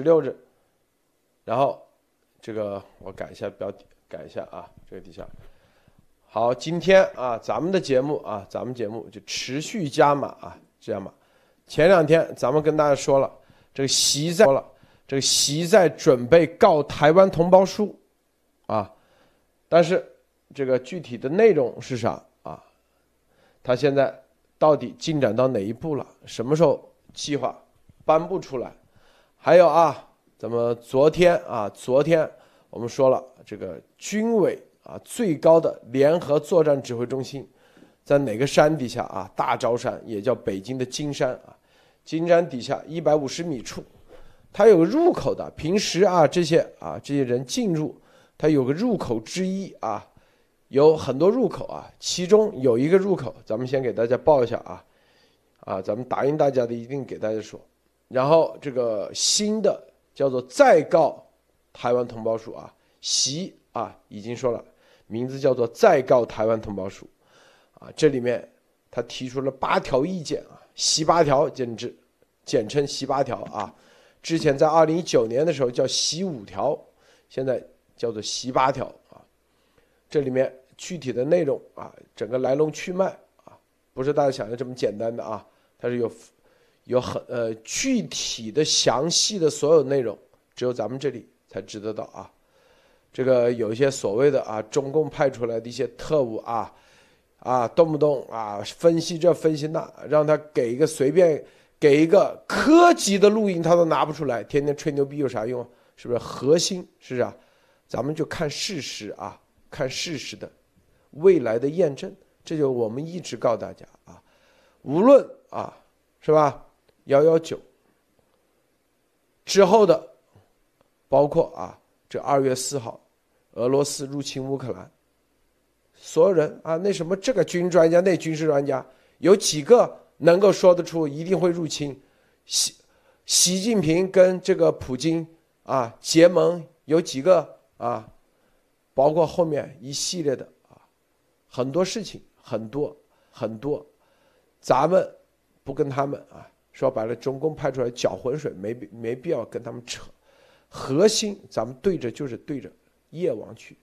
16日，然后这个我改一下标题，改一下啊，这个底下。好，今天啊，咱们节目就持续加码啊，加码。前两天咱们跟大家说了，这个习在准备告台湾同胞书啊，但是这个具体的内容是啥啊？他现在到底进展到哪一步了？什么时候计划颁布出来？还有啊，咱们昨天我们说了，这个军委啊最高的联合作战指挥中心在哪个山底下啊？大昭山，也叫北京的金山啊。金山底下150米处，它有个入口的。平时啊，这些人进入，它有个入口之一啊，有很多入口啊，其中有一个入口，咱们先给大家报一下啊。咱们答应大家的一定给大家说。然后这个新的叫做再告台湾同胞书啊，习啊已经说了，名字叫做再告台湾同胞书啊。这里面他提出了8条意见啊，习八条，简称习八条啊。之前在2019年的时候叫习5条，现在叫做习8条啊。这里面具体的内容啊，整个来龙去脉啊，不是大家想的这么简单的啊，它是有很具体的详细的所有内容，只有咱们这里才知得到啊。这个有一些所谓的啊中共派出来的一些特务啊动不动啊分析这分析那，让他给一个随便给一个科级的录音他都拿不出来，天天吹牛逼有啥用啊？是不是？核心是啥？咱们就看事实啊，看事实的未来的验证，这就我们一直告诉大家啊，无论啊是吧？119之后的，包括啊，这2月4号，俄罗斯入侵乌克兰，所有人啊，那什么这个军专家，那军事专家，有几个能够说得出一定会入侵？习近平跟这个普京啊结盟，有几个啊？包括后面一系列的啊，很多事情，很多，咱们不跟他们啊。说白了，中共派出来搅浑水，没必要跟他们扯。核心咱们对着就是对着夜王去，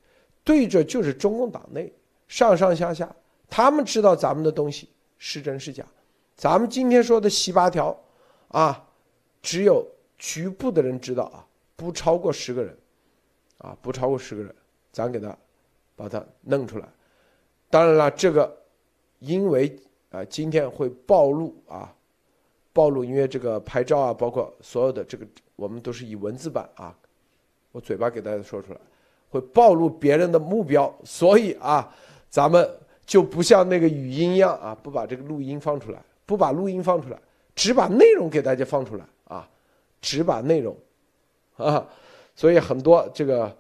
对着就是中共党内上下，他们知道咱们的东西是真是假。咱们今天说的习八条啊，只有局部的人知道啊，不超过10个人，咱给他把它弄出来。当然了，这个因为啊今天会暴露，因为这个拍照啊，包括所有的这个，我们都是以文字版啊，我嘴巴给大家说出来，会暴露别人的目标，所以啊，咱们就不像那个语音一样啊，不把录音放出来，只把内容给大家放出来啊，所以很多这个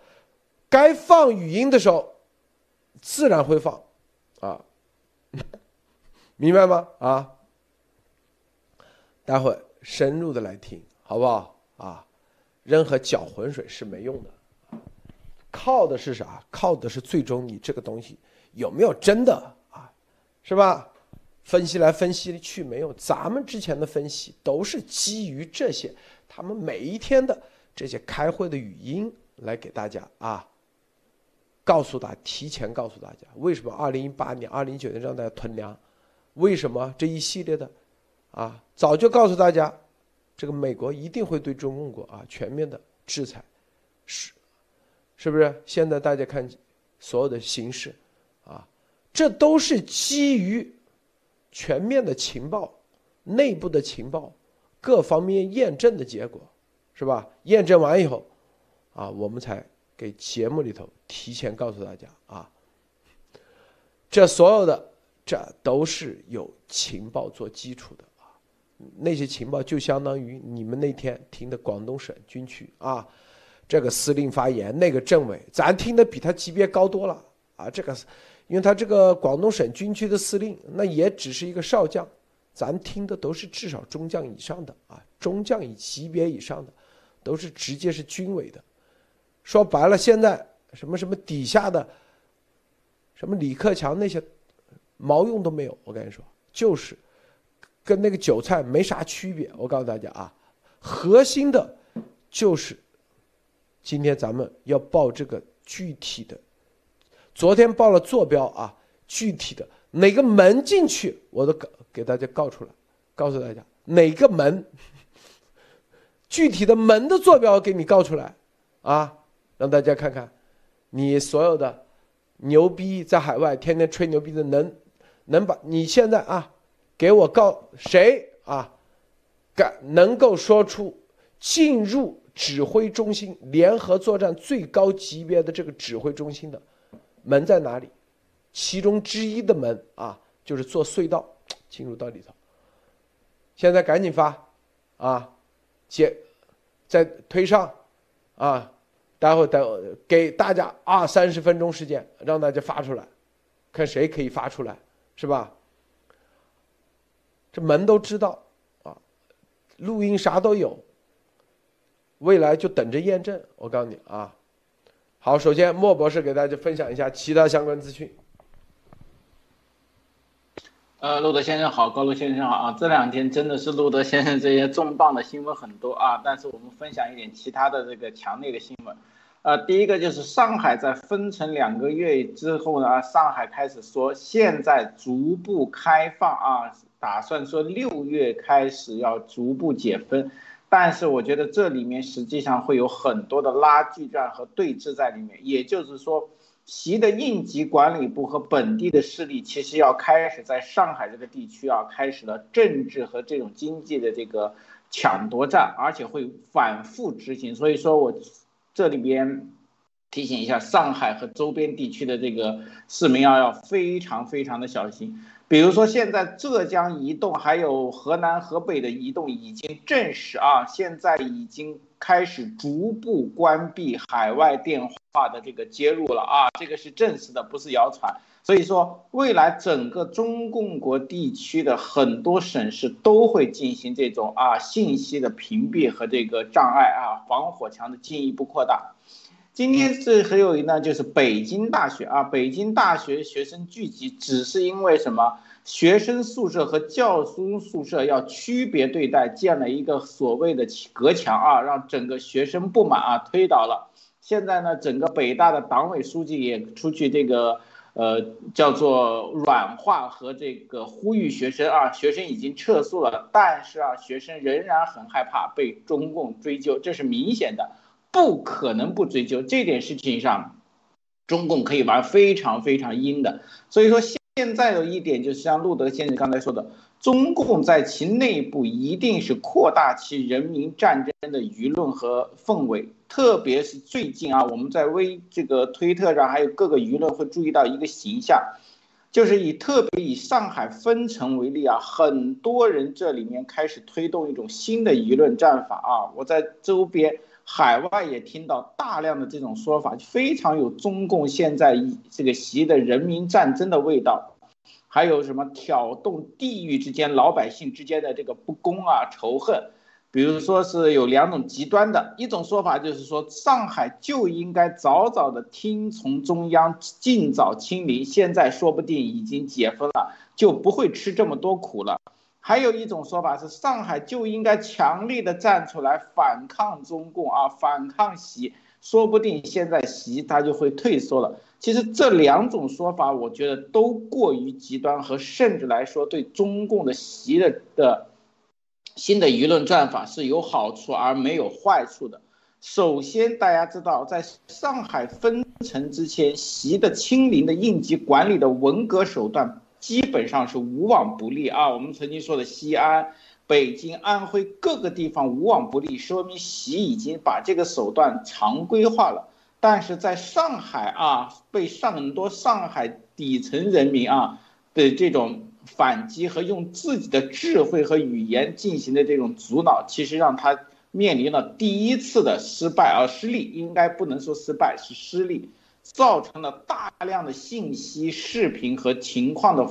该放语音的时候，自然会放啊，明白吗？啊。待会深入的来听，好不好啊？任何搅浑水是没用的，靠的是啥？靠的是最终你这个东西有没有真的啊，是吧？分析来分析去没有，咱们之前的分析都是基于这些，他们每一天的这些开会的语音来给大家啊，提前告诉大家，为什么2018年、2019年让大家囤粮，为什么这一系列的。啊，早就告诉大家，这个美国一定会对中共国啊全面的制裁，是不是？现在大家看所有的形势，啊，这都是基于全面的情报、内部的情报各方面验证的结果，是吧？验证完以后，啊，我们才给节目里头提前告诉大家啊，这所有的这都是有情报做基础的。那些情报就相当于你们那天听的广东省军区啊，这个司令发言，那个政委，咱听的比他级别高多了啊。这个，因为他这个广东省军区的司令，那也只是一个少将，咱听的都是至少中将以上的啊，中将以级别以上的，都是直接是军委的。说白了，现在什么底下的，什么李克强那些，毛用都没有。我跟你说，就是。跟那个韭菜没啥区别，我告诉大家啊，核心的就是今天咱们要报这个具体的，昨天报了坐标啊，具体的哪个门进去我都给大家告出来，告诉大家哪个门，具体的门的坐标给你告出来啊，让大家看看你所有的牛逼在海外天天吹牛逼的能把你现在啊给我告谁啊敢能够说出进入指挥中心联合作战最高级别的这个指挥中心的门在哪里，其中之一的门啊就是做隧道进入到里头。现在赶紧发啊，再推上啊，待会给大家20-30分钟时间让大家发出来，看谁可以发出来，是吧？这门都知道啊，录音啥都有，未来就等着验证。我告诉你啊，好，首先莫博士给大家分享一下其他相关资讯。路德先生好，高路先生好啊！这两天真的是路德先生这些重磅的新闻很多啊，但是我们分享一点其他的这个强烈的新闻。第一个就是上海在封城2个月之后呢，上海开始说现在逐步开放啊，打算说6月开始要逐步解封，但是我觉得这里面实际上会有很多的拉锯战和对峙在里面，也就是说习的应急管理部和本地的势力其实要开始在上海这个地区啊开始了政治和这种经济的这个抢夺战，而且会反复执行。所以说我这里边提醒一下上海和周边地区的这个市民要非常非常的小心。比如说现在浙江移动还有河南河北的移动已经证实啊，现在已经开始逐步关闭海外电话的这个接入了啊，这个是证实的，不是谣传。所以说未来整个中共国地区的很多省市都会进行这种啊信息的屏蔽和这个障碍啊防火墙的进一步扩大。今天是还有一呢，就是北京大学啊，北京大学学生聚集，只是因为什么？学生宿舍和教师宿舍要区别对待，建了一个所谓的隔墙啊，让整个学生不满啊推倒了。现在呢，整个北大的党委书记也出去这个叫做软化和这个呼吁学生啊，学生已经撤诉了，但是啊，学生仍然很害怕被中共追究，这是明显的。不可能不追究，这点事情上中共可以玩非常非常阴的。所以说现在有一点就是像路德先生刚才说的，中共在其内部一定是扩大其人民战争的舆论和氛围，特别是最近啊，我们在这个推特上还有各个舆论会注意到一个形象，就是特别以上海封城为例啊，很多人这里面开始推动一种新的舆论战法啊，我在周边海外也听到大量的这种说法，非常有中共现在这个习的人民战争的味道，还有什么挑动地域之间老百姓之间的这个不公啊仇恨。比如说是有2种极端的，一种说法就是说上海就应该早早的听从中央，尽早清零，现在说不定已经解封了，就不会吃这么多苦了。还有一种说法是上海就应该强力的站出来反抗中共啊，反抗习，说不定现在习他就会退缩了。其实这2种说法我觉得都过于极端，和甚至来说对中共的习的新的舆论战法是有好处而没有坏处的。首先大家知道在上海封城之前，习的清零的应急管理的文革手段基本上是无往不利啊！我们曾经说的西安、北京、安徽各个地方无往不利，说明习已经把这个手段常规化了。但是在上海啊，被很多上海底层人民啊的这种反击和用自己的智慧和语言进行的这种阻挠，其实让他面临了第一次的失败啊失利，应该不能说失败，是失利。造成了大量的信息、视频和情况的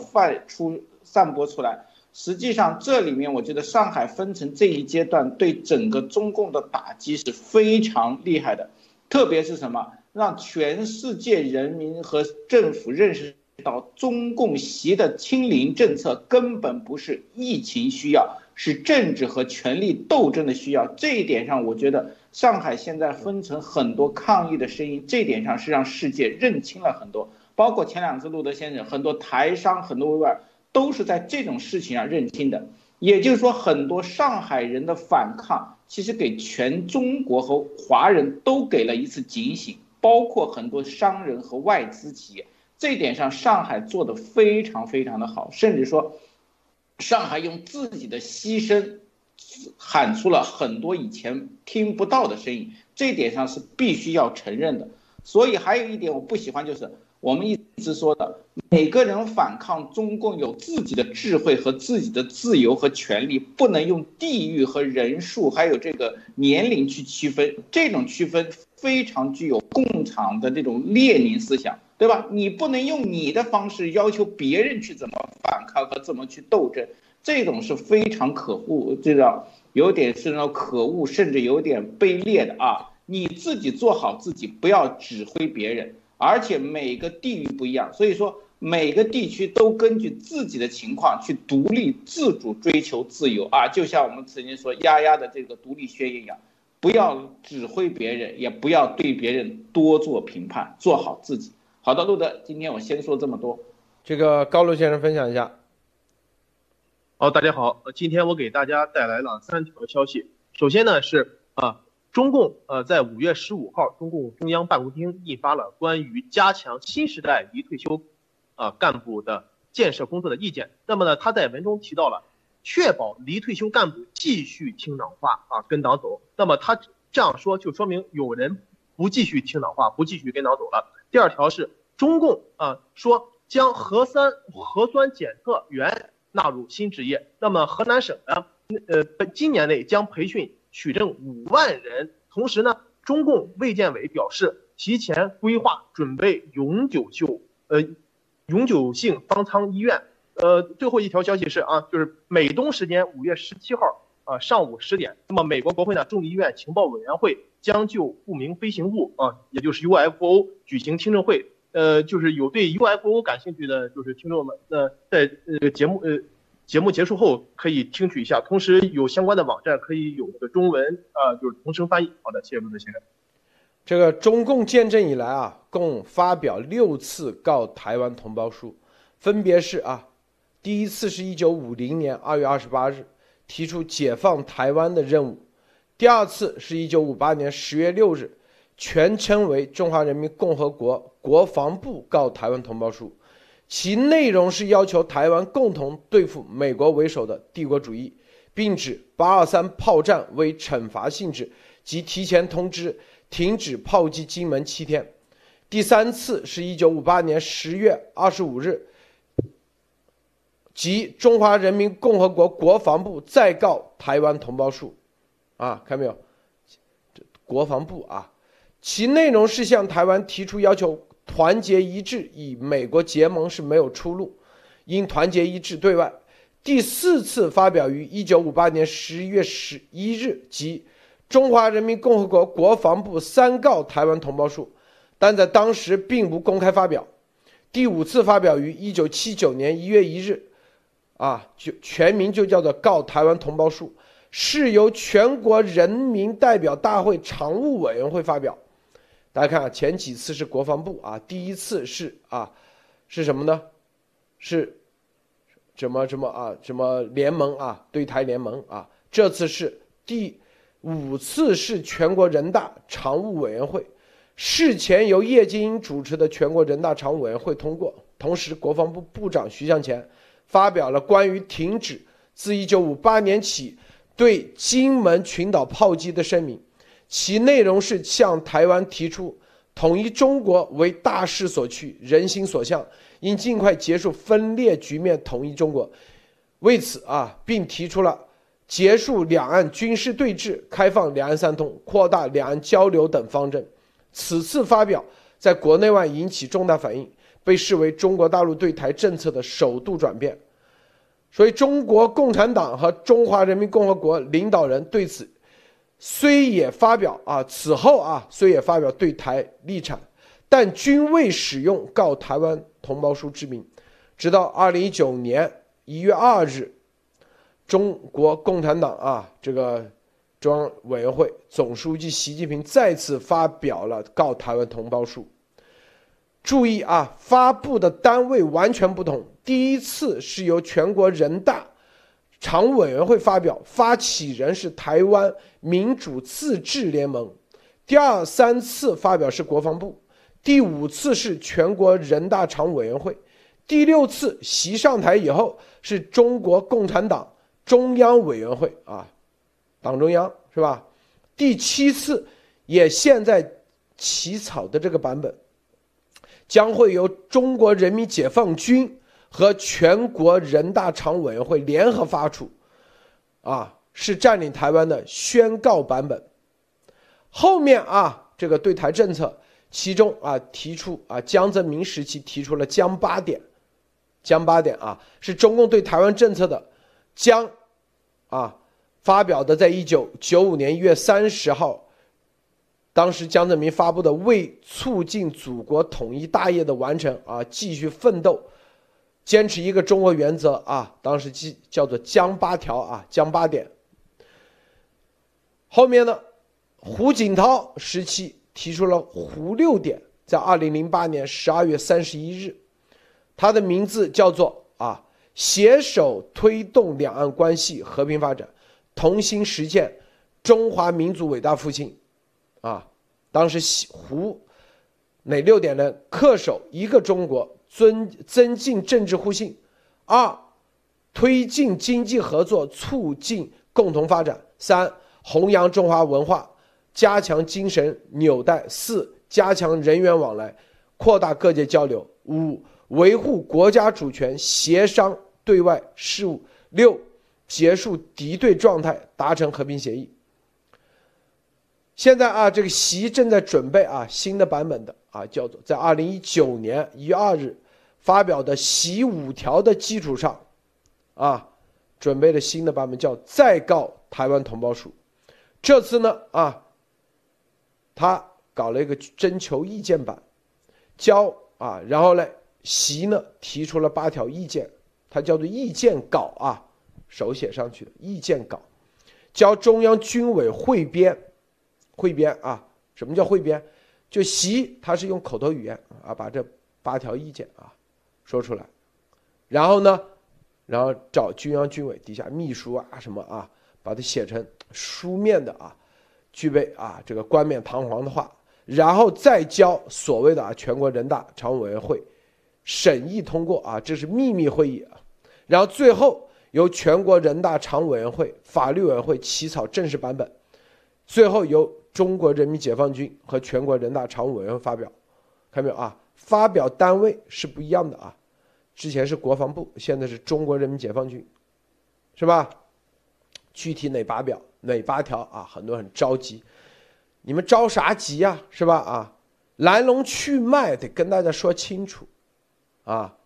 散播出来。实际上，这里面我觉得上海封城这一阶段对整个中共的打击是非常厉害的，特别是什么？让全世界人民和政府认识到，中共习的清零政策根本不是疫情需要，是政治和权力斗争的需要。这一点上，我觉得上海现在分成很多抗议的声音，这点上是让世界认清了很多，包括前两次路德先生，很多台商，很多维吾尔都是在这种事情上认清的。也就是说，很多上海人的反抗，其实给全中国和华人都给了一次警醒，包括很多商人和外资企业。这点上，上海做得非常非常的好，甚至说，上海用自己的牺牲喊出了很多以前听不到的声音，这点上是必须要承认的。所以还有一点我不喜欢，就是我们一直说的，每个人反抗中共有自己的智慧和自己的自由和权利，不能用地域和人数还有这个年龄去区分，这种区分非常具有共产的这种列宁思想，对吧？你不能用你的方式要求别人去怎么反抗和怎么去斗争，这种是非常可恶，这种有点是那种可恶，甚至有点卑劣的啊！你自己做好自己，不要指挥别人。而且每个地域不一样，所以说每个地区都根据自己的情况去独立自主追求自由啊！就像我们曾经说丫丫的这个独立宣言一样，不要指挥别人，也不要对别人多做评判，做好自己。好的，路德，今天我先说这么多。这个高露先生分享一下。好，大家好，今天我给大家带来了三条消息。首先呢是中共在5月15号，中共中央办公厅印发了关于加强新时代离退休干部的建设工作的意见。那么呢，他在文中提到了确保离退休干部继续听党话跟党走。那么他这样说，就说明有人不继续听党话，不继续跟党走了。第二条是中共说将核酸检测员纳入新职业。那么河南省呢，今年内将培训取证5万人，同时呢，中共卫健委表示，提前规划准备永久性方舱医院。最后一条消息是就是美东时间5月17号上午10点，那么美国国会呢众议院情报委员会将就不明飞行物也就是 UFO 举行听证会。就是有对 UFO 感兴趣的就是听众们，在节目结束后可以听取一下，同时有相关的网站可以有个中文就是同声翻译。好的，谢谢路德先生。这个中共建政以来共发表6次告台湾同胞书，分别是第一次是1950年2月28日提出解放台湾的任务，第二次是1958年10月6日全称为《中华人民共和国国防部告台湾同胞书》。其内容是要求台湾共同对付美国为首的帝国主义，并指823炮战为惩罚性质，即提前通知停止炮击金门7天。第三次是1958年10月25日，即中华人民共和国国防部再告台湾同胞书，看没有？国防部其内容是向台湾提出要求团结一致，以美国结盟是没有出路，应团结一致对外。第四次发表于1958年11月11日，即中华人民共和国国防部三告台湾同胞书，但在当时并不公开发表。第五次发表于1979年1月1日，全名就叫做告台湾同胞书，是由全国人民代表大会常务委员会发表。大家看前几次是国防部第一次是是什么呢？是什么联盟对台联盟这次是第五次是全国人大常务委员会，事前由叶剑英主持的全国人大常务委员会通过。同时，国防部部长徐向前发表了关于停止自1958年起对金门群岛炮击的声明。其内容是向台湾提出统一中国为大势所趋，人心所向，应尽快结束分裂局面，统一中国。为此并提出了结束两岸军事对峙、开放两岸三通、扩大两岸交流等方针。此次发表在国内外引起重大反应，被视为中国大陆对台政策的首度转变。所以中国共产党和中华人民共和国领导人对此虽也发表对台立场，但均未使用告台湾同胞书之名。直到2019年1月2日，中国共产党中央委员会总书记习近平再次发表了告台湾同胞书。注意啊，发布的单位完全不同。第一次是由全国人大常委员会发表，发起人是台湾民主自治联盟。第二、三次发表是国防部，第五次是全国人大常委员会，第六次习上台以后是中国共产党中央委员会啊，党中央是吧？第七次也现在起草的这个版本，将会由中国人民解放军和全国人大常委员会联合发出，啊，是占领台湾的宣告版本。后面啊，这个对台政策，其中啊提出啊江泽民时期提出了江八点啊，是中共对台湾政策的江啊发表的，在1995年1月30号。当时江泽民发布的为促进祖国统一大业的完成啊，继续奋斗，坚持一个中国原则啊，当时叫做江八条啊，江八点。后面呢，胡锦涛时期提出了胡六点，在2008年12月31日，他的名字叫做啊，携手推动两岸关系和平发展，同心实践中华民族伟大复兴。啊，当时胡哪六点呢？恪守一个中国，增进政治互信；二，推进经济合作，促进共同发展；三，弘扬中华文化，加强精神纽带；四，加强人员往来，扩大各界交流；五，维护国家主权，协商对外事务；六，结束敌对状态，达成和平协议。现在啊，这个习正在准备啊新的版本的啊，叫做在2019年1月2日发表的习五条的基础上，啊，准备了新的版本，叫再告台湾同胞书。这次呢啊，他搞了一个征求意见版，交啊，然后呢，习呢提出了8条意见，他叫做意见稿啊，手写上去的意见稿，交中央军委汇编。汇编啊，什么叫汇编？就习他是用口头语言啊，把这8条意见啊说出来，然后呢，然后找中央军委底下秘书啊什么啊，把它写成书面的啊，具备啊这个冠冕堂皇的话，然后再交所谓的啊全国人大常委员会审议通过啊，这是秘密会议啊，然后最后由全国人大常委员会、法律委员会起草正式版本，最后由中国人民解放军和全国人大常委员会发表，看到没有啊？发表单位是不一样的啊，之前是国防部，现在是中国人民解放军，是吧？具体哪八条啊？很多人很着急，你们着啥急呀？是吧？啊，来龙去脉得跟大家说清楚，啊，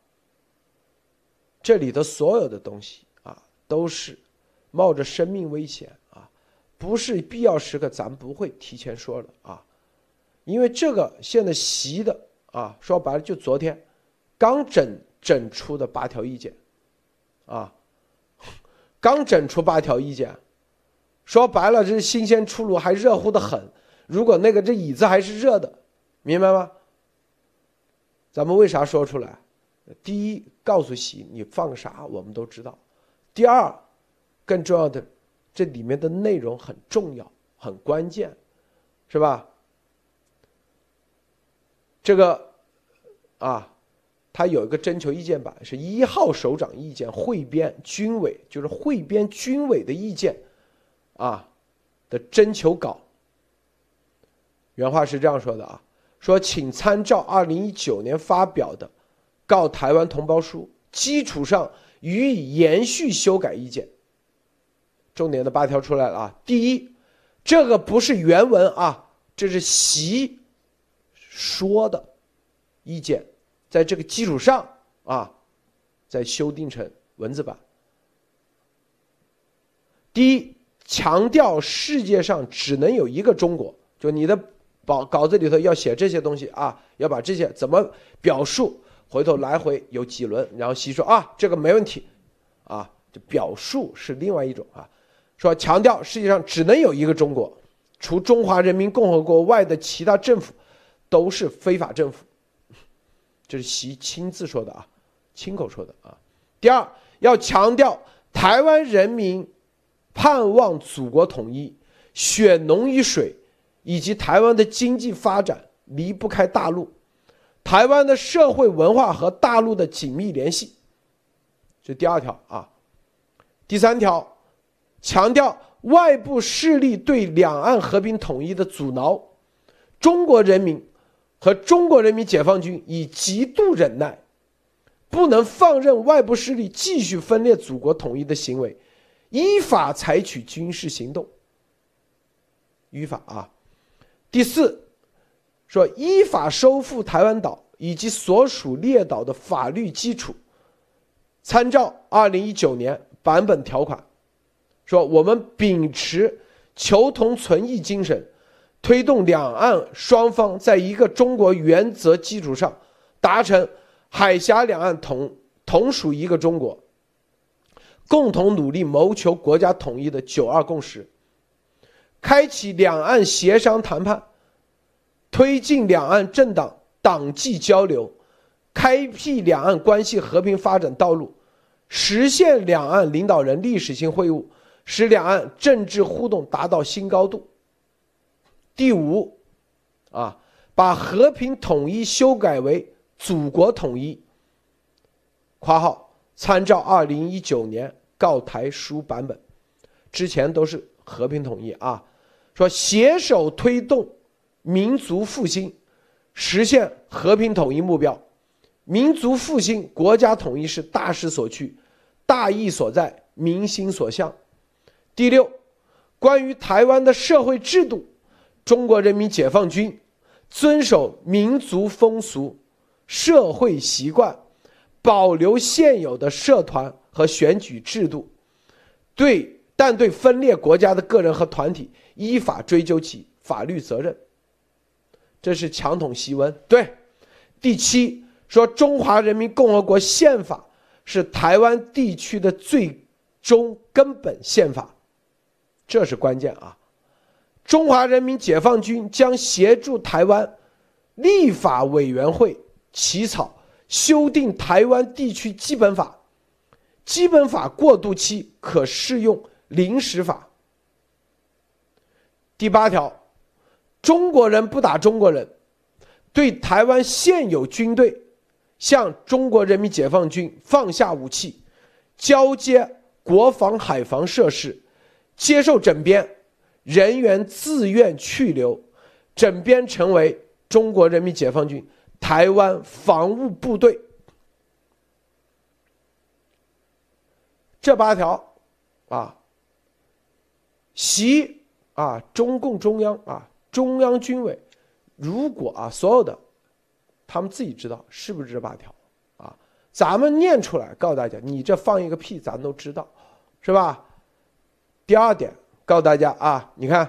这里的所有的东西啊，都是冒着生命危险。不是必要时刻，咱不会提前说了啊，因为这个现在习的啊，说白了就昨天刚整出的8条意见，啊，刚整出8条意见，说白了这是新鲜出炉，还热乎的很。如果那个这椅子还是热的，明白吗？咱们为啥说出来？第一，告诉习你放啥，我们都知道；第二，更重要的。这里面的内容很重要，很关键，是吧？这个啊，它有一个征求意见版，是1号首长意见汇编军委，就是汇编军委的意见啊的征求稿。原话是这样说的啊，说请参照2019年发表的《告台湾同胞书》基础上予以延续修改意见。重点的8条出来了啊！第一，这个不是原文啊，这是习说的意见，在这个基础上啊，再修订成文字版。第一，强调世界上只能有一个中国，就你的稿子里头要写这些东西啊，要把这些怎么表述，回头来回有几轮，然后习说啊，这个没问题，啊，就表述是另外一种啊。说强调世界上只能有一个中国，除中华人民共和国外的其他政府都是非法政府。这是习亲自说的啊，亲口说的啊。第二，要强调台湾人民盼望祖国统一、血浓于水，以及台湾的经济发展离不开大陆，台湾的社会文化和大陆的紧密联系。这第二条啊。第三条，强调外部势力对两岸和平统一的阻挠，中国人民和中国人民解放军以极度忍耐，不能放任外部势力继续分裂祖国统一的行为，依法采取军事行动。依法啊。第四，说依法收复台湾岛以及所属列岛的法律基础，参照2019年版本条款，说我们秉持求同存异精神，推动两岸双方在一个中国原则基础上达成海峡两岸同属一个中国，共同努力谋求国家统一的92共识，开启两岸协商谈判，推进两岸政党党纪交流，开辟两岸关系和平发展道路，实现两岸领导人历史性会晤，使两岸政治互动达到新高度。第五啊，把和平统一修改为祖国统一，括号参照2019年告台书版本，之前都是和平统一啊。说携手推动民族复兴，实现和平统一目标。民族复兴、国家统一是大势所趋，大义所在，民心所向。第六，关于台湾的社会制度，中国人民解放军遵守民族风俗、社会习惯，保留现有的社团和选举制度，但对分裂国家的个人和团体依法追究其法律责任。这是强统檄文。对，第七，说中华人民共和国宪法是台湾地区的最终根本宪法，这是关键啊。中华人民解放军将协助台湾立法委员会起草修订台湾地区基本法，基本法过渡期可适用临时法。第八条，中国人不打中国人，对台湾现有军队向中国人民解放军放下武器，交接国防海防设施，接受整编，人员自愿去留，整编成为中国人民解放军台湾防务部队。这八条啊，习啊，中共中央啊，中央军委，如果啊，所有的他们自己知道是不是这八条啊？咱们念出来告诉大家，你这放一个屁咱都知道，是吧？第二点告诉大家啊，你看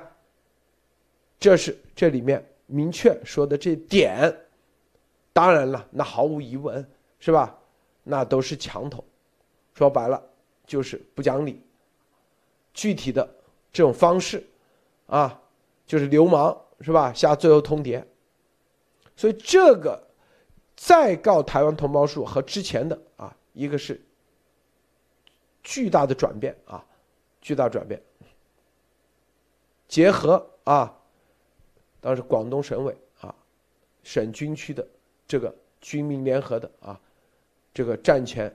这是这里面明确说的这点。当然了，那毫无疑问，是吧？那都是强统，说白了就是不讲理，具体的这种方式啊，就是流氓，是吧？下最后通牒。所以这个再告台湾同胞书和之前的啊，一个是巨大的转变啊，巨大转变。结合啊，当时广东省委啊，省军区的这个军民联合的啊，这个战前，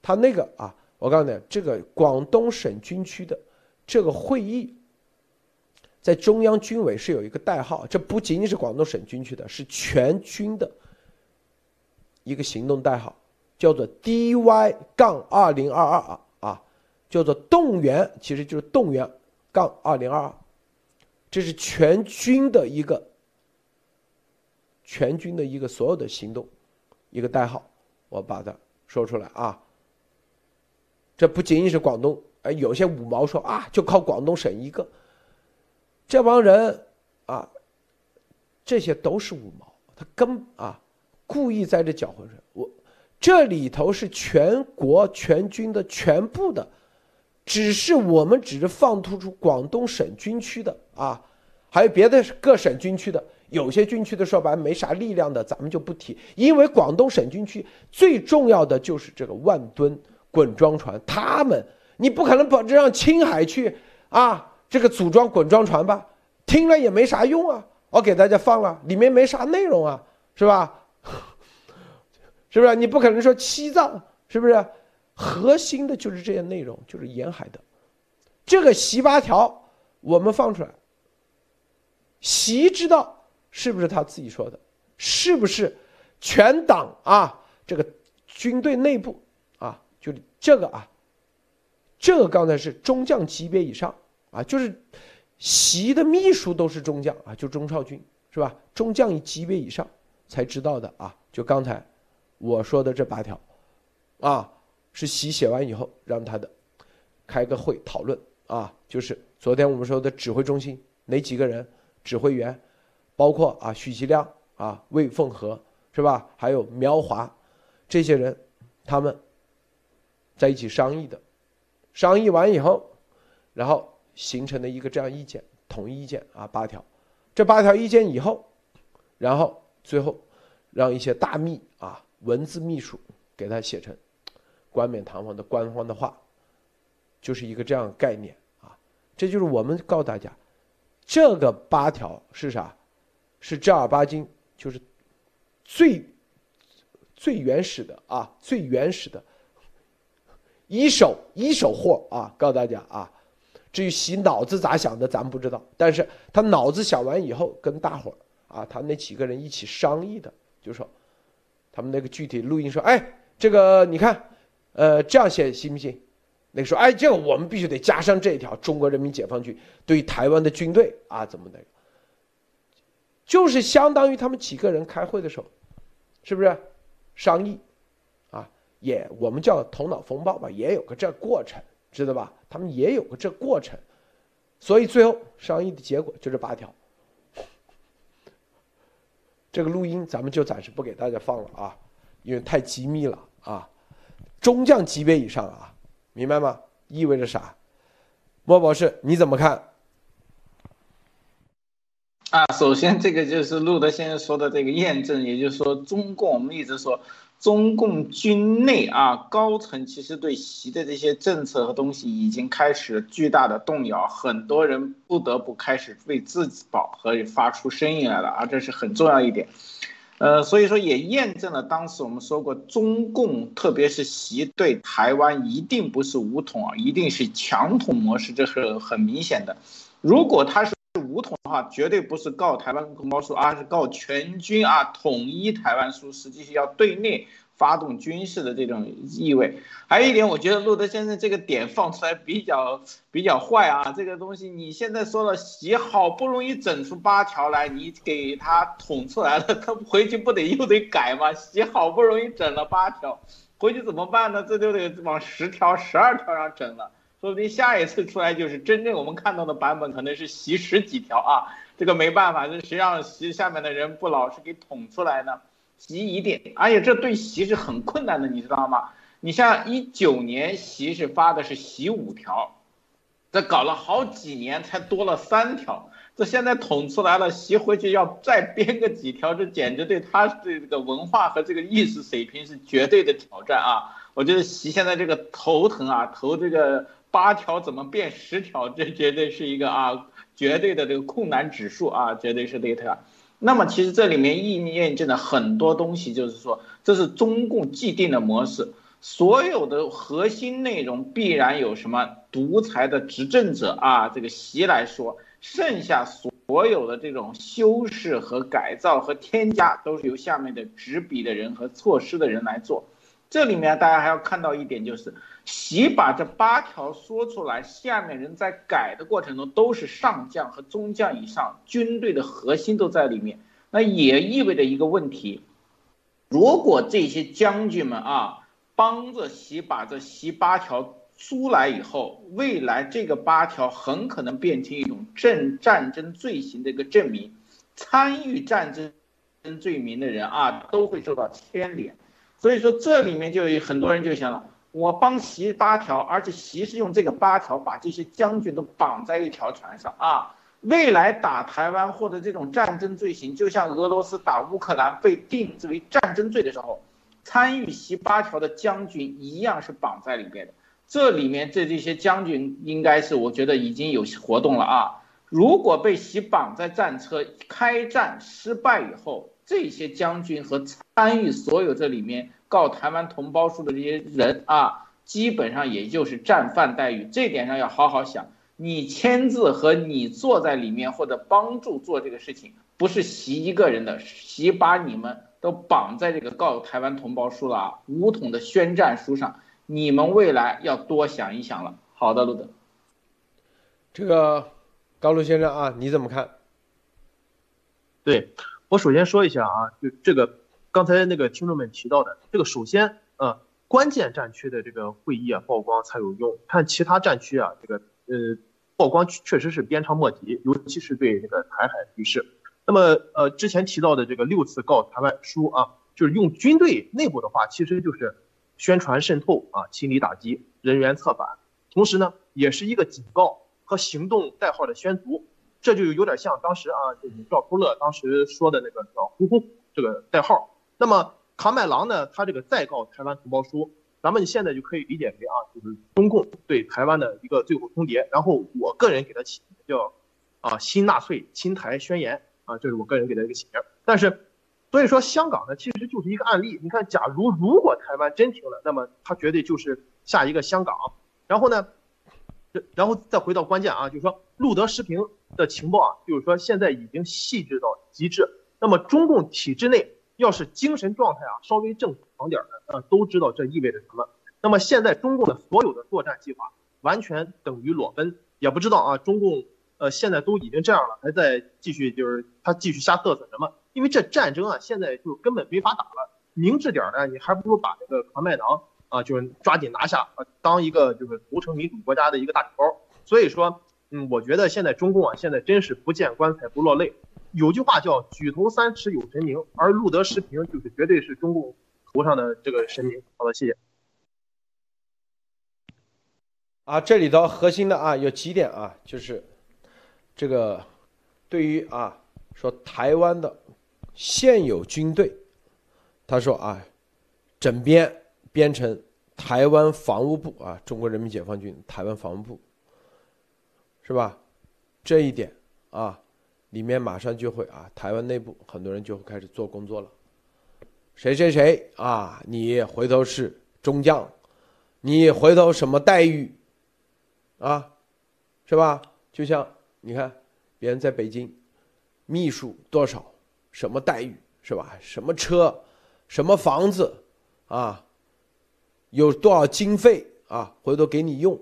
他那个啊，我告诉你，这个广东省军区的这个会议，在中央军委是有一个代号，这不仅仅是广东省军区的，是全军的一个行动代号，叫做 DY-2022 啊，叫做动员，其实就是动员-2022，这是全军的一个所有的行动一个代号，我把它说出来啊。这不仅仅是广东，有些五毛说啊，就靠广东省一个，这帮人啊，这些都是五毛，他故意在这搅浑水。这里头是全国全军的全部的只是我们只是放突出广东省军区的啊，还有别的各省军区的，有些军区的说白没啥力量的，咱们就不提，因为广东省军区最重要的就是这个万吨滚装船，他们你不可能保证让青海去啊这个组装滚装船吧，听了也没啥用啊，我给大家放了，里面没啥内容啊，是吧？是不是？你不可能说西藏，是不是？核心的就是这些内容，就是沿海的，这个18条我们放出来，习知道是不是他自己说的？是不是全党啊？这个军队内部啊，就是这个啊，这个刚才是中将级别以上啊，就是习的秘书都是中将啊，就中少军是吧？中将级别以上才知道的啊，就刚才我说的这8条，啊。是习写完以后让他的开个会讨论啊，就是昨天我们说的指挥中心哪几个人指挥员，包括啊许其亮啊魏凤和是吧，还有苗华这些人，他们在一起商议的，商议完以后，然后形成了一个这样意见，统一意见啊8条，这8条意见以后，然后最后让一些大秘啊文字秘书给他写成。冠冕堂皇的官方的话，就是一个这样的概念啊，这就是我们告诉大家，这个8条是啥？是正儿八经，就是最原始的啊，最原始的一手货啊，告诉大家啊。至于洗脑子咋想的，咱们不知道，但是他脑子想完以后，跟大伙儿啊，他那几个人一起商议的，就说他们那个具体录音说，哎，这个你看。这样写行不行？那个说，哎，这个我们必须得加上这一条，中国人民解放军对台湾的军队啊，怎么那个，就是相当于他们几个人开会的时候，是不是商议啊？也我们叫头脑风暴吧，也有个这过程，知道吧？他们也有个这过程，所以最后商议的结果就是8条。这个录音咱们就暂时不给大家放了啊，因为太机密了啊。中将级别以上啊，明白吗？意味着啥？莫博士你怎么看？啊，首先这个就是路德先生说的这个验证，也就是说中共，我们一直说中共军内啊高层其实对习的这些政策和东西已经开始巨大的动摇，很多人不得不开始为自保和发出声音来了啊，这是很重要一点。所以说也验证了当时我们说过，中共特别是习对台湾一定不是武统啊，一定是强统模式，这是很明显的。如果他是武统的话，绝对不是告台湾同胞说啊，是告全军啊，统一台湾说，实际是要对内发动军事的这种意味。还有一点，我觉得路德先生这个点放出来比较坏啊，这个东西你现在说了，习好不容易整出8条来，你给他捅出来了，他回去不得又得改吗？习好不容易整了8条，回去怎么办呢？这就得往10条、12条上整了，说不定下一次出来就是真正我们看到的版本，可能是习10几条啊，这个没办法，这谁让习下面的人不老是给捅出来呢？习一点，而且这对习是很困难的，你知道吗？你像19年，习是发的是习5条，这搞了好几年才多了3条，这现在捅出来了，习回去要再编个几条，这简直对他对这个文化和这个意识水平是绝对的挑战啊！我觉得习现在这个头疼啊，头这个8条怎么变10条，这绝对是一个啊绝对的这个困难指数啊，绝对是对他。那么其实这里面验证了很多东西，就是说这是中共既定的模式，所有的核心内容必然有什么独裁的执政者啊，这个习来说，剩下所有的这种修饰和改造和添加都是由下面的执笔的人和措施的人来做。这里面大家还要看到一点，就是习把这8条说出来，下面人在改的过程中都是上将和中将以上，军队的核心都在里面。那也意味着一个问题，如果这些将军们啊帮着习把这习8条出来以后，未来这个8条很可能变成一种战争罪行的一个证明，参与战争罪名的人啊都会受到牵连。所以说这里面就有很多人就想了，我帮习搭桥，而且习是用这个搭桥把这些将军都绑在一条船上啊。未来打台湾或者这种战争罪行，就像俄罗斯打乌克兰被定罪为战争罪的时候，参与习八条的将军一样是绑在里面的。这里面这些将军应该是我觉得已经有活动了啊。如果被习绑在战车，开战失败以后，这些将军和参与所有这里面告台湾同胞书的这些人啊，基本上也就是战犯待遇。这点上要好好想。你签字和你坐在里面或者帮助做这个事情，不是习一个人的，习把你们都绑在这个告台湾同胞书了啊，武统的宣战书上，你们未来要多想一想了。好的，路德，这个高露先生啊，你怎么看？对，我首先说一下啊，就这个刚才那个听众们提到的这个，首先关键战区的这个会议啊曝光才有用，看其他战区啊这个曝光确实是鞭长莫及，尤其是对这个台海局势。那么之前提到的这个6次告台湾书啊，就是用军队内部的话，其实就是宣传渗透啊，心理打击，人员策反，同时呢也是一个警告和行动代号的宣读。这就有点像当时啊，赵匡胤当时说的那个叫呼呼这个代号。那么卡麦郎呢，他这个再告台湾同胞书，咱们现在就可以理解为啊，就是中共对台湾的一个最后通牒。然后我个人给它起名叫啊新纳粹亲台宣言啊，这是我个人给它一个起名。但是所以说香港呢其实就是一个案例。你看，假如如果台湾真停了，那么它绝对就是下一个香港。然后呢，然后再回到关键啊，就是说路德时评的情报啊，就是说现在已经细致到极致。那么中共体制内要是精神状态啊稍微正常点的都知道这意味着什么。那么现在中共的所有的作战计划完全等于裸奔，也不知道啊中共现在都已经这样了，还在继续，就是他继续瞎嘚瑟什么？因为这战争啊现在就根本没法打了。明智点呢，你还不如把这个卡麦郎啊就是抓紧拿下啊，当一个就是投诚民主国家的一个大礼包。所以说，我觉得现在中共啊现在真是不见棺材不落泪。有句话叫举头三尺有神明，而路德时评就是绝对是中共头上的这个神明。好的，谢谢。啊，这里头核心的啊有几点啊，就是这个对于啊说台湾的现有军队，他说啊整编成台湾防务部啊，中国人民解放军台湾防务部，是吧？这一点啊。里面马上就会啊，台湾内部很多人就会开始做工作了。谁谁谁啊，你回头是中将，你回头什么待遇啊，是吧？就像你看别人在北京秘书多少什么待遇，是吧？什么车什么房子啊，有多少经费啊，回头给你用。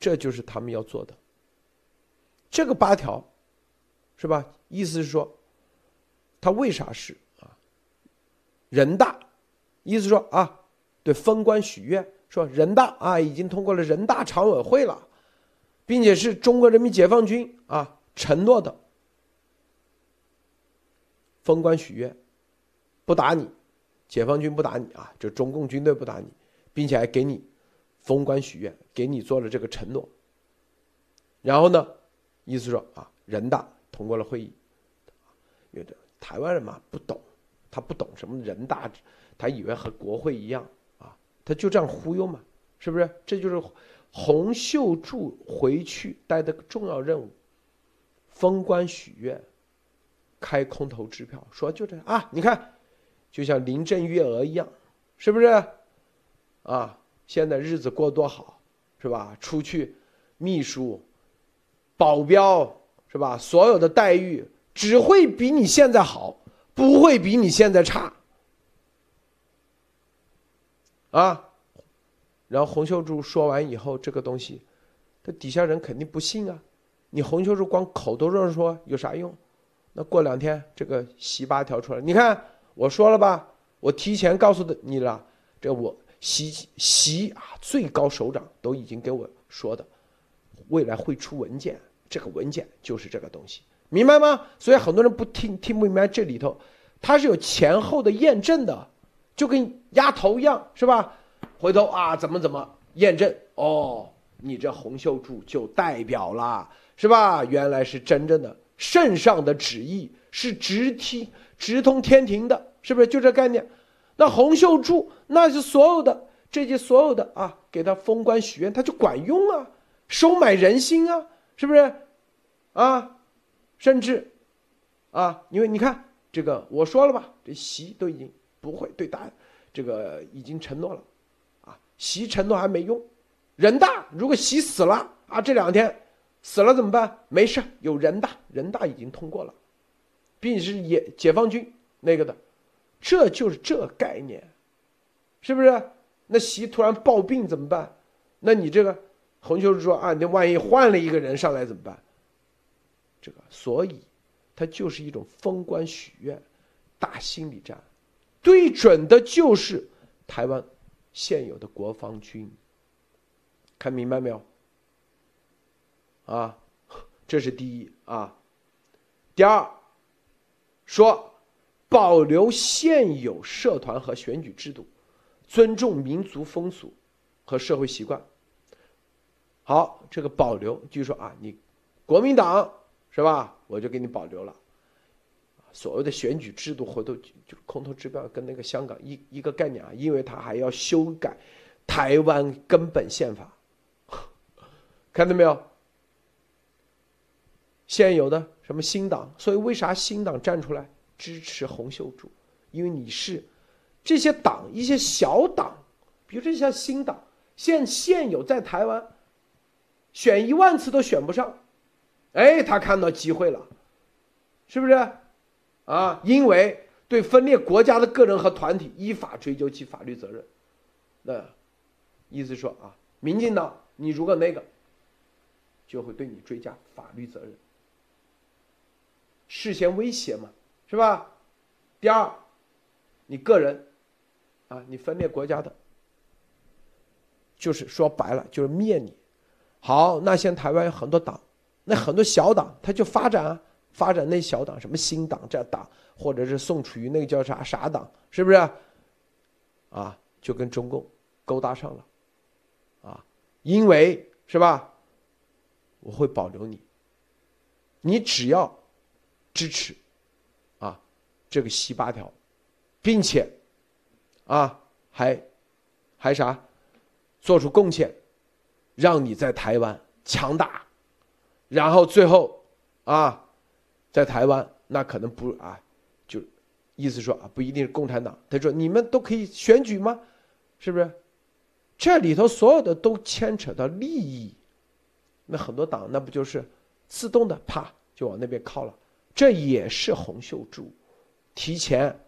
这就是他们要做的。这个八条是吧？意思是说，他为啥是啊？人大，意思说啊，对封官许愿，说人大啊已经通过了人大常委会了，并且是中国人民解放军啊承诺的封官许愿，不打你，解放军不打你啊，就中共军队不打你，并且还给你封官许愿，给你做了这个承诺。然后呢，意思说啊，人大通过了会议。有的台湾人嘛不懂，他不懂什么人大，他以为和国会一样啊，他就这样忽悠嘛，是不是？这就是洪秀柱回去带的重要任务，封官许愿，开空头支票，说就这样啊，你看就像林郑月娥一样，是不是啊？现在日子过多好，是吧？出去秘书保镖，是吧？所有的待遇只会比你现在好，不会比你现在差啊。然后洪秀柱说完以后，这个东西这底下人肯定不信啊，你洪秀柱光口头上说有啥用？那过2天这个习八条出来，你看我说了吧，我提前告诉你了，这我习啊最高首长都已经给我说的，未来会出文件，这个文件就是这个东西，明白吗？所以很多人不听不明白，这里头它是有前后的验证的，就跟鸭头一样，是吧？回头啊怎么验证，哦，你这洪秀柱就代表了，是吧？原来是真正的圣上的旨意，是直通天庭的，是不是？就这概念。那洪秀柱那是所有的啊，给他封官许愿，他就管用啊，收买人心啊，是不是？啊，甚至啊，因为你看这个，我说了吧，这习都已经不会对答案，这个已经承诺了，啊，习承诺还没用，人大如果习死了啊，这两天死了怎么办？没事，有人大已经通过了，并且是解放军那个的，这就是这概念，是不是？那习突然暴病怎么办？那你这个洪秀柱说啊，你万一换了一个人上来怎么办？这个，所以它就是一种封官许愿，大心理战，对准的就是台湾现有的国防军。看明白没有？啊，这是第一啊。第二，说保留现有社团和选举制度，尊重民族风俗和社会习惯。好，这个保留就是说啊，你国民党是吧，我就给你保留了。所谓的选举制度，回头就是空头支票，跟那个香港一个概念啊，因为他还要修改台湾根本宪法。看到没有？现有的什么新党，所以为啥新党站出来支持洪秀柱？因为你是这些党，一些小党，比如这些新党，现有在台湾选1万次都选不上，哎，他看到机会了，是不是？啊，因为对分裂国家的个人和团体依法追究其法律责任。那意思说啊，民进党你如果那个，就会对你追加法律责任，事先威胁嘛，是吧？第二，你个人啊，你分裂国家的，就是说白了就是灭你。好，那现在台湾有很多党，那很多小党他就发展那小党，什么新党这党，或者是宋楚瑜那个叫啥党，是不是啊？就跟中共勾搭上了啊，因为是吧，我会保留你，你只要支持啊这个西八条，并且啊还啥做出贡献，让你在台湾强大，然后最后啊。在台湾那可能不啊，就意思说啊，不一定是共产党。他说你们都可以选举吗？是不是？这里头所有的都牵扯到利益，那很多党那不就是自动的啪就往那边靠了？这也是洪秀柱提前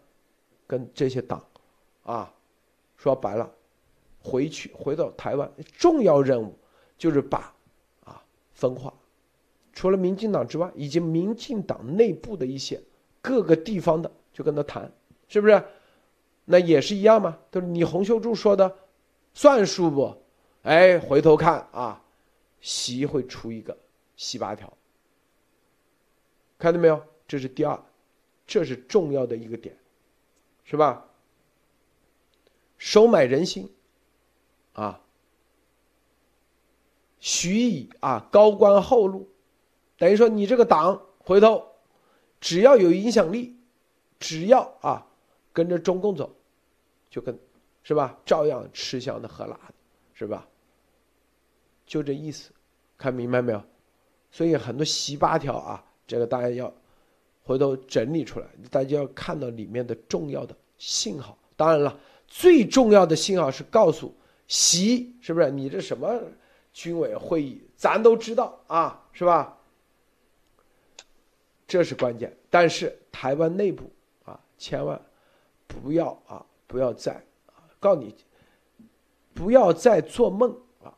跟这些党啊，说白了，回到台湾重要任务就是把啊分化。除了民进党之外，以及民进党内部的一些各个地方的，就跟他谈，是不是？那也是一样嘛，都是你洪秀柱说的算数不？哎，回头看啊，习会出一个西八条，看到没有？这是第二，这是重要的一个点，是吧？收买人心，啊，许以啊高官厚禄。等于说你这个党回头只要有影响力，只要啊跟着中共走，就跟是吧照样吃香的喝辣的，是吧？就这意思，看明白没有？所以很多习八条啊，这个大家要回头整理出来，大家要看到里面的重要的信号。当然了，最重要的信号是告诉习，是不是你这什么军委会议咱都知道啊，是吧？这是关键，但是台湾内部啊，千万不要再啊，告诉你，不要再做梦啊。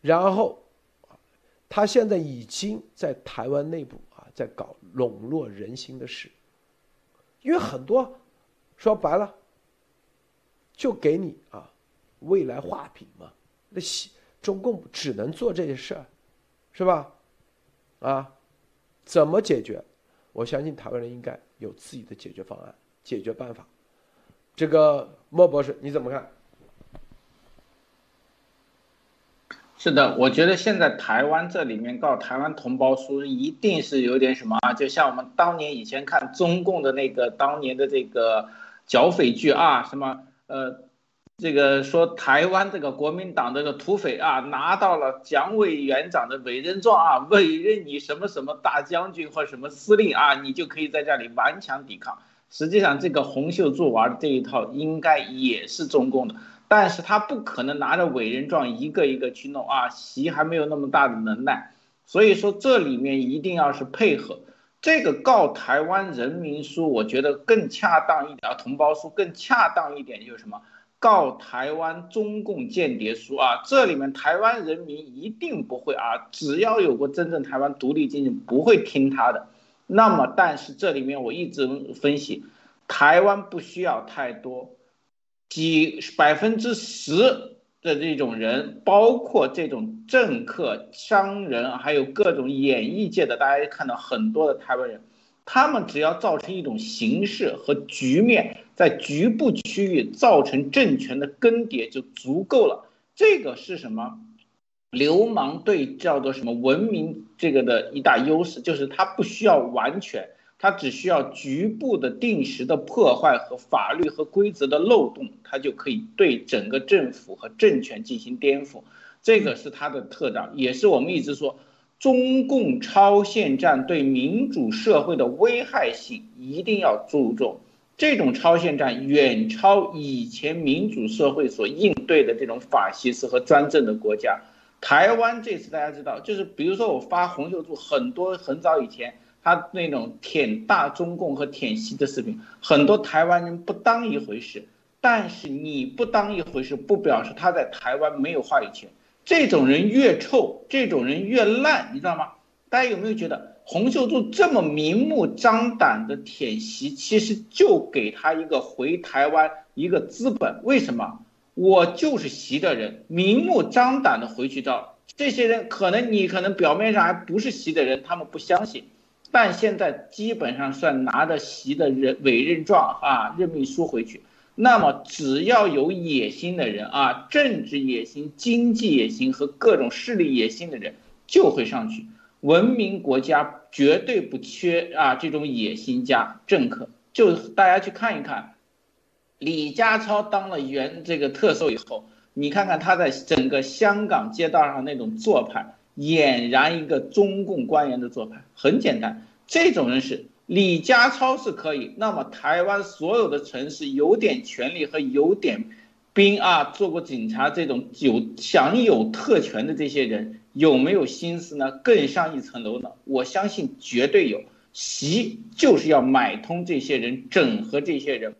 然后，他现在已经在台湾内部啊，在搞笼络人心的事，因为很多说白了，就给你啊未来画饼嘛。那中共只能做这些事儿，是吧？啊，怎么解决？我相信台湾人应该有自己的解决方案、解决办法。这个莫博士你怎么看？是的，我觉得现在台湾这里面告台湾同胞书一定是有点什么啊，就像我们当年以前看中共的那个当年的这个剿匪剧啊，什么这个说台湾这个国民党这个土匪啊拿到了蒋委员长的委任状啊，委任你什么什么大将军或什么司令啊，你就可以在这里顽强抵抗。实际上这个洪秀柱玩这一套应该也是中共的，但是他不可能拿着委任状一个一个去弄啊，习还没有那么大的能耐，所以说这里面一定要是配合。这个告台湾人民书我觉得更恰当一点，同胞书更恰当一点，就是什么告台湾中共间谍书啊，这里面台湾人民一定不会啊，只要有过真正台湾独立精神不会听他的。那么但是这里面我一直分析，台湾不需要太多，10%的这种人，包括这种政客、商人，还有各种演艺界的，大家看到很多的台湾人，他们只要造成一种形势和局面，在局部区域造成政权的更迭就足够了。这个是什么？流氓对叫做什么文明这个的一大优势，就是他不需要完全。他只需要局部的定时的破坏和法律和规则的漏洞，他就可以对整个政府和政权进行颠覆，这个是他的特长，也是我们一直说中共超限战对民主社会的危害性一定要注重。这种超限战远超以前民主社会所应对的这种法西斯和专政的国家。台湾这次大家知道，就是比如说我发洪秀柱很多很早以前他那种舔大中共和舔习的视频，很多台湾人不当一回事，但是你不当一回事不表示他在台湾没有话语权。这种人越臭，这种人越烂，你知道吗？大家有没有觉得洪秀柱这么明目张胆的舔习，其实就给他一个回台湾一个资本？为什么？我就是习的人，明目张胆的回去照这些人，可能你可能表面上还不是习的人，他们不相信，但现在基本上算拿着习的人委任状啊任命书回去。那么只要有野心的人啊，政治野心、经济野心和各种势力野心的人就会上去。文明国家绝对不缺啊这种野心家、政客。就大家去看一看，李家超当了这个特首以后，你看看他在整个香港街道上那种做派。俨然一个中共官员的做派，很简单，这种人是李家超是可以，那么台湾所有的城市有点权力和有点兵啊，做过警察这种享有特权的这些人有没有心思呢？更上一层楼呢？我相信绝对有。习就是要买通这些人，整合这些人，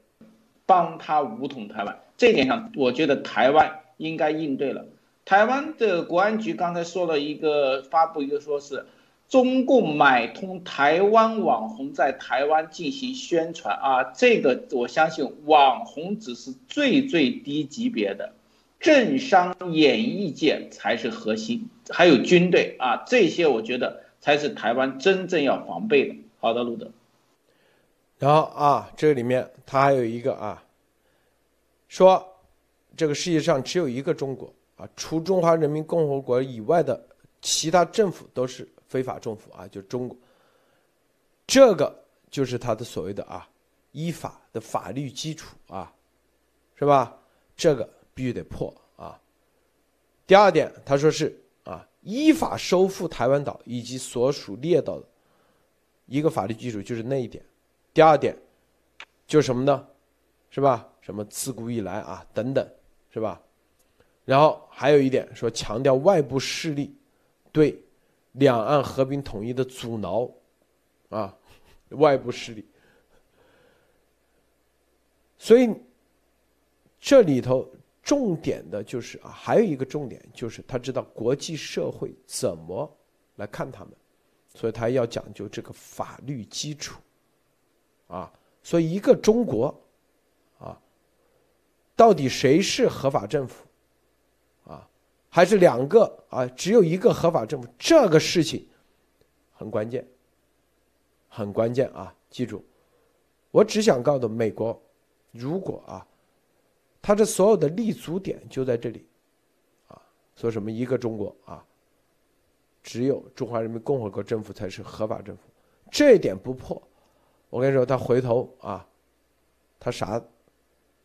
帮他武统台湾。这点上，我觉得台湾应该应对了。台湾的国安局刚才说了一个发布，一个说是中共买通台湾网红在台湾进行宣传啊，这个我相信网红只是最低级别的，政商演艺界才是核心，还有军队啊，这些我觉得才是台湾真正要防备的。好的，路德。然后啊，这里面他还有一个啊，说这个世界上只有一个中国。除中华人民共和国以外的其他政府都是非法政府啊，就是中国，这个就是他的所谓的啊依法的法律基础啊，是吧？这个必须得破啊。第二点，他说是啊依法收复台湾岛以及所属列岛的一个法律基础，就是那一点。第二点就是什么呢？是吧？什么自古以来啊等等，是吧？然后还有一点说强调外部势力对两岸和平统一的阻挠啊，外部势力。所以这里头重点的就是啊，还有一个重点就是他知道国际社会怎么来看他们，所以他要讲究这个法律基础啊。所以一个中国啊，到底谁是合法政府？还是两个啊？只有一个合法政府，这个事情很关键，很关键啊！记住，我只想告诉美国，如果啊，他这所有的立足点就在这里，啊，说什么一个中国啊，只有中华人民共和国政府才是合法政府，这一点不破，我跟你说，他回头啊，他啥，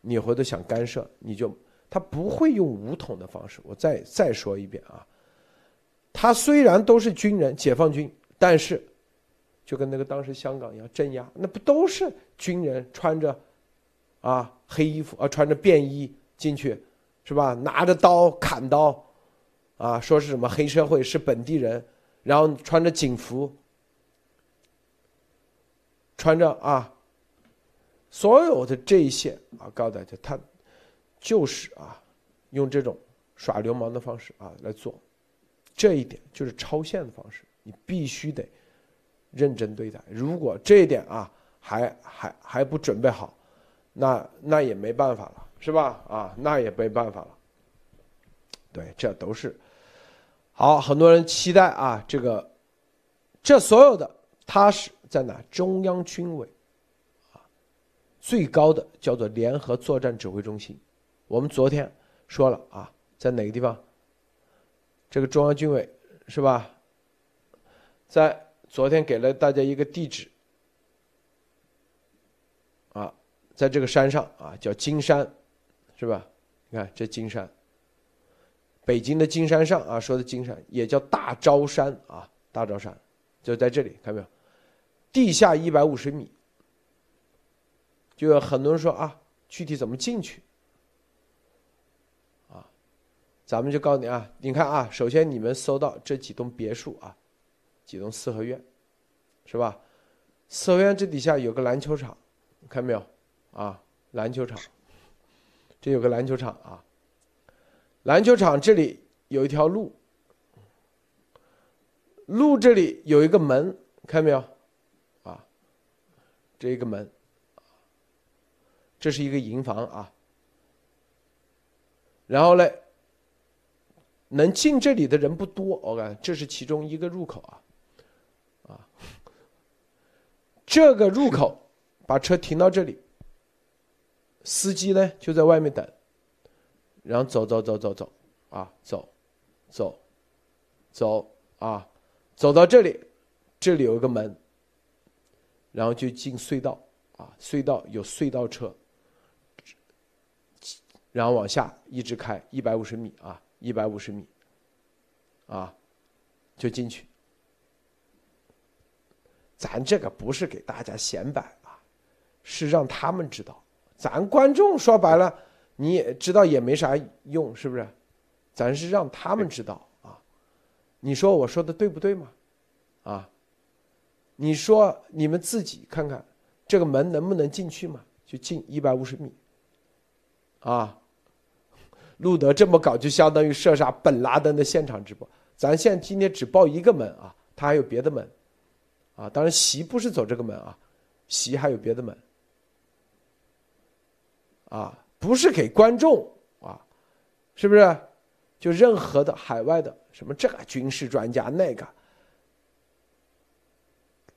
你回头想干涉，你就他不会用武统的方式。我再说一遍啊，他虽然都是军人，解放军，但是就跟那个当时香港一样镇压，那不都是军人穿着啊黑衣服啊，穿着便衣进去。是吧？拿着刀砍刀，啊，说是什么黑社会是本地人，然后穿着警服，穿着啊，所有的这一些啊，告诉大家，他就是啊，用这种耍流氓的方式啊来做，这一点就是超限的方式，你必须得认真对待。如果这一点啊还不准备好，那也没办法了。是吧？啊，那也没办法了。对，这都是好，很多人期待啊，这所有的，它是在哪？中央军委啊，最高的叫做联合作战指挥中心。我们昨天说了啊，在哪个地方？这个中央军委是吧？在昨天给了大家一个地址啊，在这个山上啊，叫金山。是吧？你看这金山，北京的金山上啊，说的金山也叫大昭山啊，大昭山就在这里，看到没有？地下150米，就有很多人说啊，具体怎么进去？啊，咱们就告诉你啊，你看啊，首先你们搜到这几栋别墅啊，几栋四合院，是吧？四合院这底下有个篮球场，看到没有？啊，篮球场。这有个篮球场啊，篮球场这里有一条路，路这里有一个门，看没有？啊，这一个门，这是一个营房啊。然后嘞，能进这里的人不多，我看这是其中一个入口啊，啊，这个入口把车停到这里。司机呢就在外面等，然后走啊，走啊，走到这里，这里有一个门，然后就进隧道啊，隧道有隧道车，然后往下一直开150米啊，150米啊，就进去。咱这个不是给大家显摆啊，是让他们知道。咱观众说白了，你也知道也没啥用，是不是？咱是让他们知道啊。你说我说的对不对嘛？啊，你说你们自己看看这个门能不能进去嘛？就进150米。啊，路德这么搞就相当于射杀本拉登的现场直播。咱现在今天只报一个门啊，他还有别的门，啊，当然习不是走这个门啊，习还有别的门。啊，不是给观众啊，是不是？就任何的海外的什么这个军事专家那个，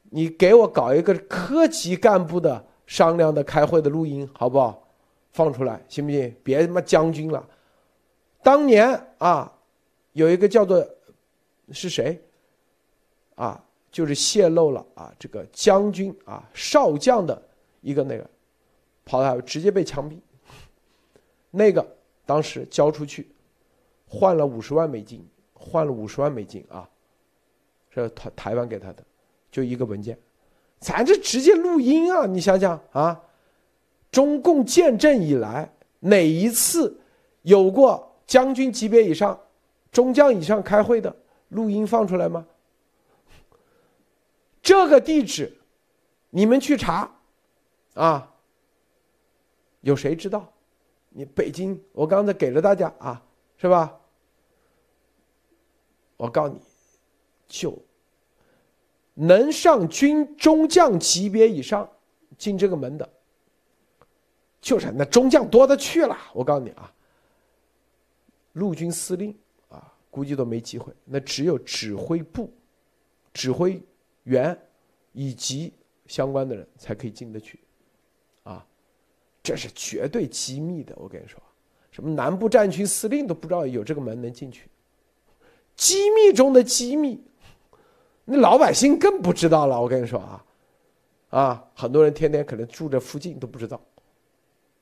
你给我搞一个科级干部的商量的开会的录音，好不好？放出来行不行？别他妈将军了。当年啊，有一个叫做是谁啊，就是泄露了啊这个将军啊少将的一个那个。跑到直接被枪毙，那个当时交出去，换了50万美金，换了50万美金啊，是台湾给他的，就一个文件，咱这直接录音啊！你想想啊，中共建政以来哪一次有过将军级别以上、中将以上开会的录音放出来吗？这个地址，你们去查，啊。有谁知道？你北京，我刚才给了大家啊，是吧？我告诉你，就能上军中将级别以上进这个门的，就是那中将多的去了。我告诉你啊，陆军司令啊，估计都没机会。那只有指挥部、指挥员以及相关的人才可以进得去，啊。这是绝对机密的，我跟你说，什么南部战区司令都不知道有这个门能进去，机密中的机密，那老百姓更不知道了。我跟你说啊，很多人天天可能住这附近都不知道。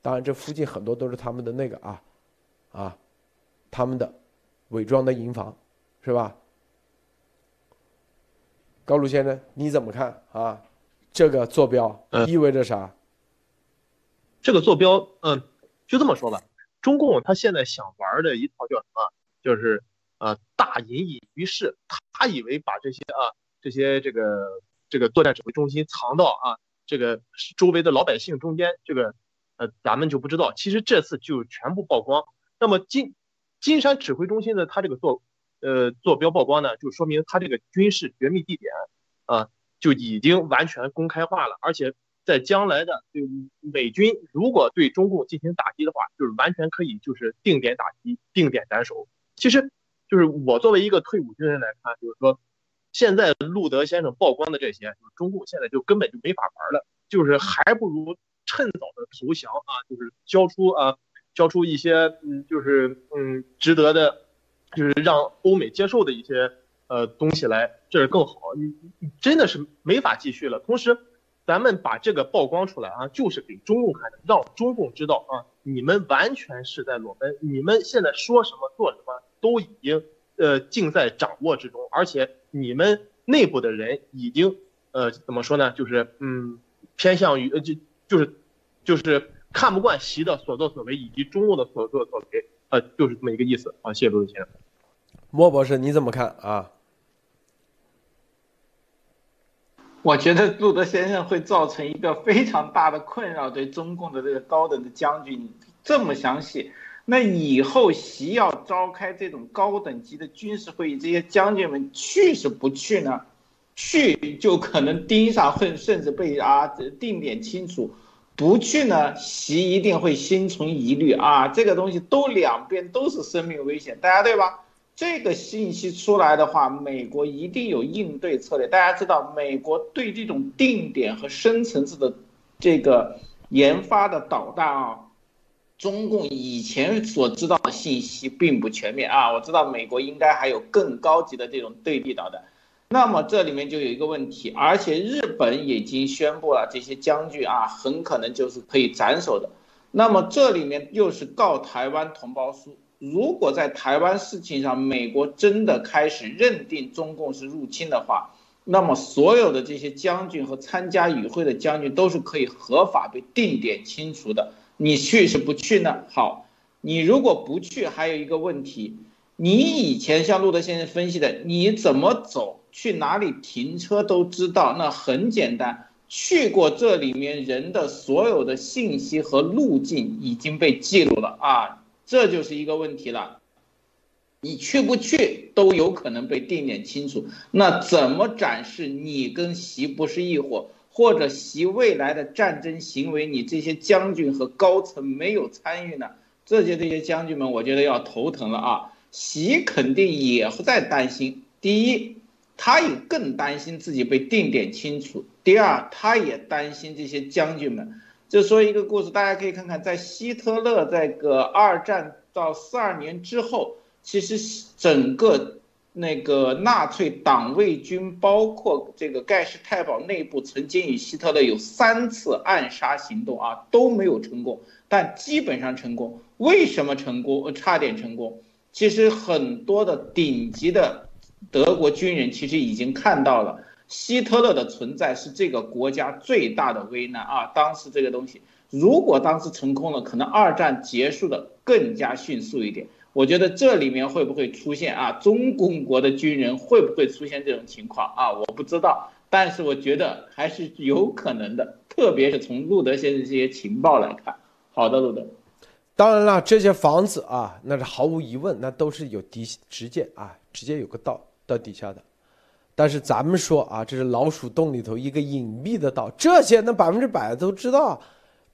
当然，这附近很多都是他们的那个他们的伪装的营房，是吧？高露先生，你怎么看啊？这个坐标意味着啥？这个坐标，就这么说吧。中共他现在想玩的一套叫什么？就是大隐隐于市。他以为把这些这个作战指挥中心藏到这个周围的老百姓中间，这个咱们就不知道。其实这次就全部曝光。那么金山指挥中心的他这个坐标曝光呢，就说明他这个军事绝密地点就已经完全公开化了，而且在将来的美军如果对中共进行打击的话，就是完全可以就是定点打击、定点斩首。其实就是我作为一个退伍军人来看，就是说现在路德先生曝光的这些，就是中共现在就根本就没法玩了，就是还不如趁早的投降就是交出一些值得的，就是让欧美接受的一些东西来，这是更好。你真的是没法继续了。同时咱们把这个曝光出来就是给中共看的，让中共知道你们完全是在裸奔，你们现在说什么做什么都已经尽在掌握之中，而且你们内部的人已经怎么说呢，就是偏向于就是看不惯习的所作所为以及中共的所作所为，就是这么一个意思谢谢陆先生。莫博士你怎么看啊？我觉得路德先生会造成一个非常大的困扰，对中共的这个高等的将军这么详细，那以后习要召开这种高等级的军事会议，这些将军们去是不去呢？去就可能盯上，甚至被定点清除；不去呢，习一定会心存疑虑这个东西都两边都是生命危险，大家对吧？这个信息出来的话，美国一定有应对策略。大家知道，美国对这种定点和深层次的这个研发的导弹中共以前所知道的信息并不全面我知道美国应该还有更高级的这种对地导弹。那么这里面就有一个问题，而且日本已经宣布了这些将军很可能就是可以斩首的。那么这里面又是告台湾同胞书。如果在台湾事情上，美国真的开始认定中共是入侵的话，那么所有的这些将军和参加与会的将军都是可以合法被定点清除的。你去是不去呢？好，你如果不去，还有一个问题，你以前像路德先生分析的，你怎么走，去哪里停车都知道，那很简单。去过这里面人的所有的信息和路径已经被记录了这就是一个问题了，你去不去都有可能被定点清除，那怎么展示你跟习不是一伙，或者习未来的战争行为你这些将军和高层没有参与呢？这些将军们我觉得要头疼了习肯定也在担心，第一他也更担心自己被定点清除，第二他也担心这些将军们。就说一个故事，大家可以看看，在希特勒这个二战到1942年之后，其实整个那个纳粹党卫军，包括这个盖世太保内部，曾经与希特勒有3次暗杀行动都没有成功，但基本上成功。为什么成功？差点成功。其实很多的顶级的德国军人其实已经看到了。希特勒的存在是这个国家最大的危难当时这个东西如果当时成功了，可能二战结束的更加迅速一点。我觉得这里面会不会出现中共国的军人会不会出现这种情况我不知道，但是我觉得还是有可能的，特别是从路德先生这些情报来看。好的，路德。当然了，这些房子那是毫无疑问，那都是有直接直接有个道到底下的。但是咱们说这是老鼠洞里头一个隐秘的道，这些那100%都知道，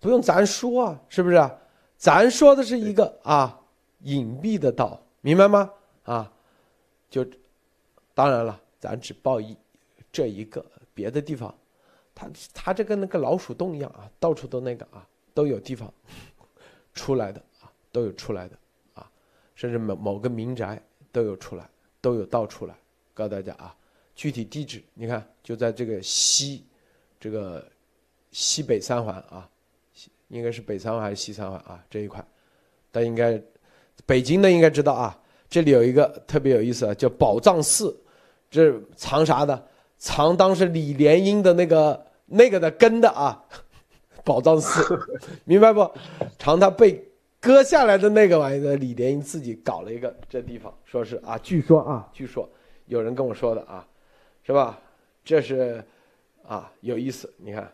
不用咱说是不是？咱说的是一个隐秘的道，明白吗？就当然了，咱只报这一个，别的地方，它这跟那个老鼠洞一样到处都那个都有地方出来的都有出来的甚至某个民宅都有出来都有到处了。告诉大家啊，具体地址你看就在这个西北三环啊，应该是北三环还是西三环啊这一块，大家应该北京的应该知道啊。这里有一个特别有意思啊，叫宝藏寺，这藏啥的？藏当时李莲英的那个的根的啊，宝藏寺，明白不？藏他被割下来的那个玩意的，李莲英自己搞了一个这地方，说是啊，据说有人跟我说的啊，是吧？这是啊有意思，你看，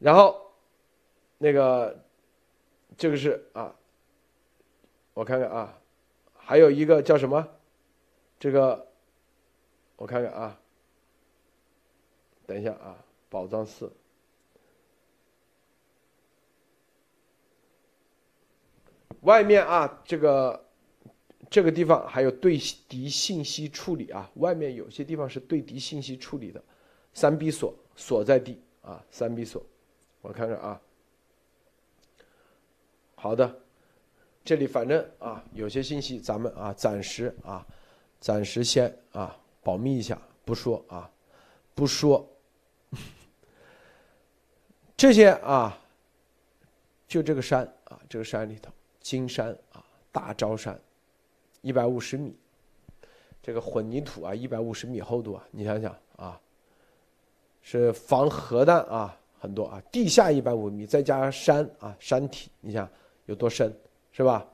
然后这个是啊，我看看啊。还有一个叫什么？这个我看看啊，等一下啊，宝藏寺。外面啊，这个地方还有对敌信息处理啊，外面有些地方是对敌信息处理的，3B 所所在地啊，3B 所，我看看啊。好的。这里反正啊，有些信息咱们啊暂时先啊保密一下，不说啊，不说这些啊。就这个山啊，这个山里头，金山啊，大昭山，150米，这个混凝土啊，150米厚度啊，你想想啊，是防核弹啊很多啊，地下150米，再加上山啊山体，你想有多深？是吧？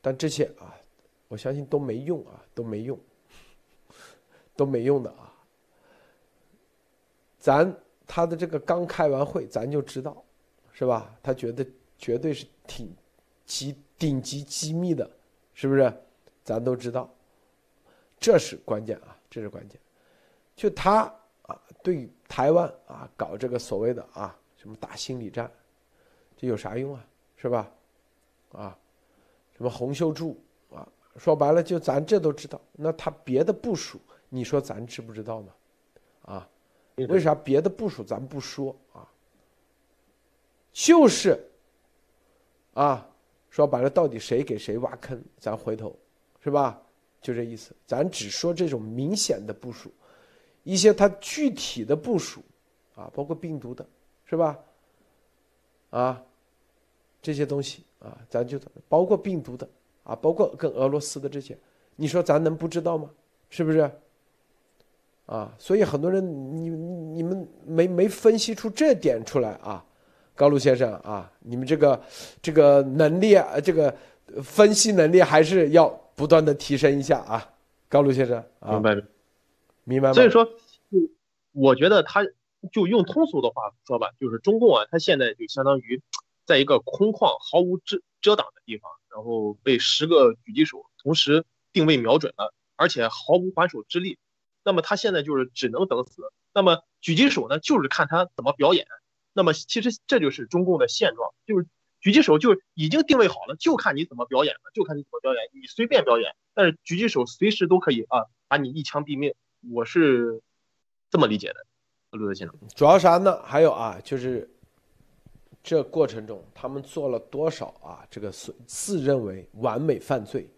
但这些啊，我相信都没用啊，都没用的啊。他的这个刚开完会，咱就知道，是吧？他觉得绝对是顶级机密的，是不是？咱都知道，这是关键啊，这是关键。就他啊，对台湾啊搞这个所谓的啊什么大心理战，这有啥用啊？是吧？啊，什么洪秀柱啊，说白了就咱这都知道，那他别的部署，你说咱知不知道呢？啊，为啥别的部署咱不说啊？就是啊，说白了到底谁给谁挖坑，咱回头是吧？就这意思，咱只说这种明显的部署，一些他具体的部署啊，包括病毒的，是吧？啊。这些东西啊，咱就包括病毒的啊，包括跟俄罗斯的这些，你说咱能不知道吗？是不是？啊，所以很多人你们没分析出这点出来啊，高露先生啊，你们这个能力啊，这个分析能力还是要不断的提升一下啊，高露先生啊，明白吗？所以说，我觉得他就用通俗的话说吧，就是中共啊，他现在就相当于。在一个空旷毫无遮挡的地方，然后被10个狙击手同时定位瞄准了，而且毫无还手之力。那么他现在就是只能等死。那么狙击手呢，就是看他怎么表演。那么其实这就是中共的现状，就是狙击手就已经定位好了，就看你怎么表演了，你随便表演。但是狙击手随时都可以啊，把你一枪毙命。我是这么理解的，陆德先生。主要啥呢？还有啊，就是。这过程中，他们做了多少啊？这个自认为完美犯罪，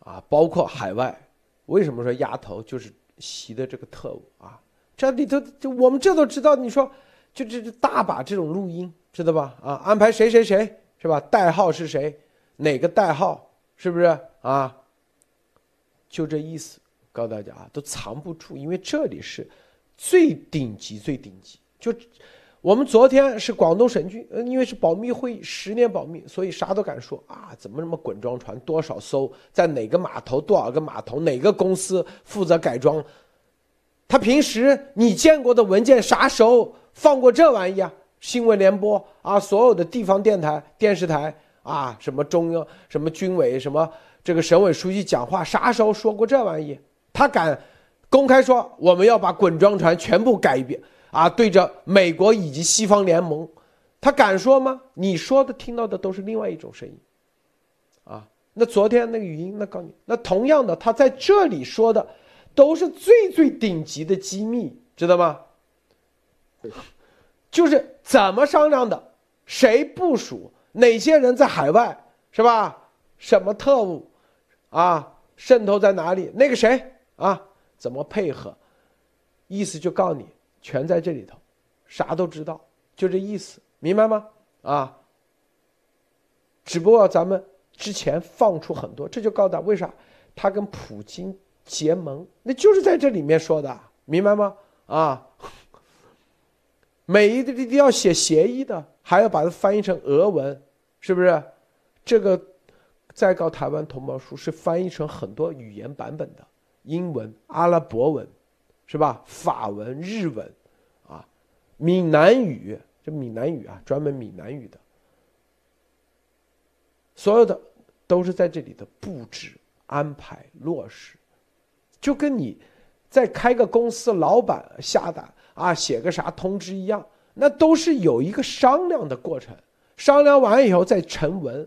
啊，包括海外。为什么说丫头就是习的这个特务啊？这里头就我们这都知道。你说，就这大把这种录音，知道吧？啊，安排谁是吧？代号是谁？哪个代号？是不是啊？就这意思，告诉大家啊，都藏不住，因为这里是最顶级、最顶级就。我们昨天是广东省军，因为是保密会议，10年保密，所以啥都敢说啊！怎么什么滚装船多少艘，在哪个码头多少个码头，哪个公司负责改装？他平时你见过的文件啥时候放过这玩意啊？新闻联播啊，所有的地方电台、电视台啊，什么中央、什么军委、什么这个省委书记讲话，啥时候说过这玩意？他敢公开说我们要把滚装船全部改一遍。啊，对着美国以及西方联盟，他敢说吗？你说的、听到的都是另外一种声音，啊，那昨天那个语音，那告诉你，那同样的，他在这里说的都是最顶级的机密，知道吗？就是怎么商量的，谁部署，哪些人在海外，是吧？什么特务，啊，渗透在哪里，那个谁啊，怎么配合，意思就告诉你全在这里头，啥都知道，就这意思，明白吗？啊，只不过咱们之前放出很多，这就告诉他为啥他跟普京结盟，那就是在这里面说的，明白吗？啊，每一个要写协议的，还要把它翻译成俄文，是不是？这个再告台湾同胞书是翻译成很多语言版本的，英文、阿拉伯文，是吧？法文、日文，啊，闽南语，这闽南语啊，专门闽南语的，所有的都是在这里的布置、安排、落实，就跟你再开个公司，老板下达啊，写个啥通知一样，那都是有一个商量的过程，商量完以后再成文。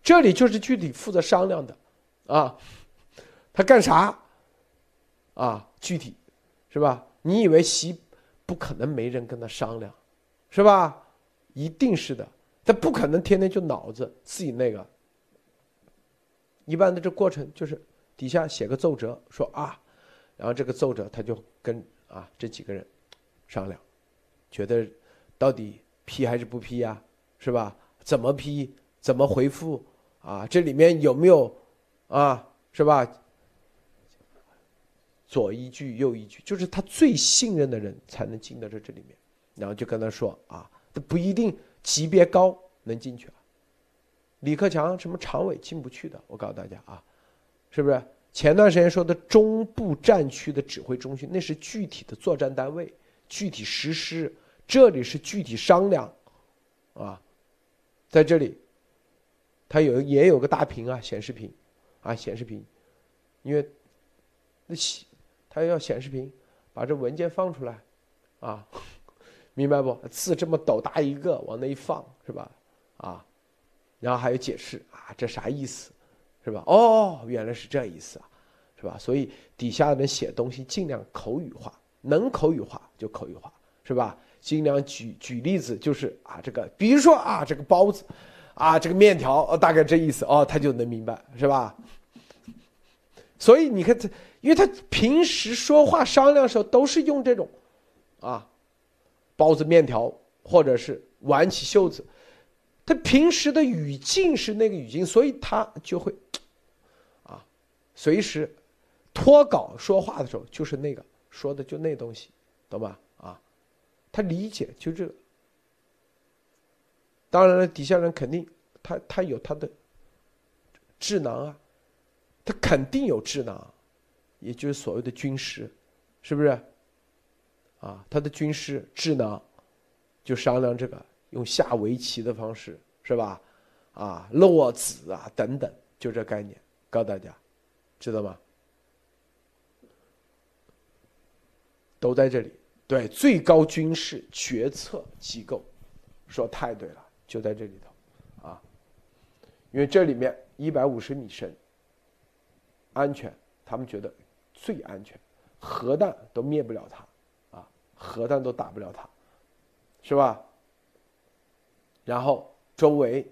这里就是具体负责商量的，啊，他干啥，啊，具体，是吧？你以为习不可能没人跟他商量，是吧？一定是的，他不可能天天就脑子自己那个。一般的这过程就是底下写个奏折说啊，然后这个奏折他就跟啊这几个人商量，觉得到底批还是不批呀，是吧？怎么批？怎么回复啊？这里面有没有啊？是吧？左一句右一句，就是他最信任的人才能进到这里面，然后就跟他说啊，不一定级别高能进去啊。李克强什么常委进不去的，我告诉大家啊，是不是？前段时间说的中部战区的指挥中心，那是具体的作战单位，具体实施，这里是具体商量啊，在这里。它也有个大屏啊，显示屏，啊显示屏，因为那它要显示屏，把这文件放出来，啊，明白不？字这么斗大一个，往那一放是吧？啊，然后还有解释啊，这啥意思，是吧？哦，原来是这意思啊，是吧？所以底下人写东西尽量口语化，能口语化就口语化，是吧？尽量举例子，就是啊这个，比如说啊这个包子。啊，这个面条哦，大概这意思哦，他就能明白，是吧？所以你看，因为他平时说话商量的时候都是用这种，啊，包子、面条，或者是挽起袖子，他平时的语境是那个语境，所以他就会，啊，随时脱稿说话的时候就是那个说的就那东西，懂吧？啊，他理解就这个。当然了，底下人肯定他有他的智囊啊，他肯定有智囊，也就是所谓的军师，是不是？啊，他的军师智囊就商量这个，用下围棋的方式，是吧？啊，落子啊等等，就这概念，告诉大家，知道吗？都在这里，对，最高军事决策机构，说太对了。就在这里头，啊，因为这里面150米深，安全，他们觉得最安全，核弹都灭不了它，啊，核弹都打不了它，是吧？然后周围，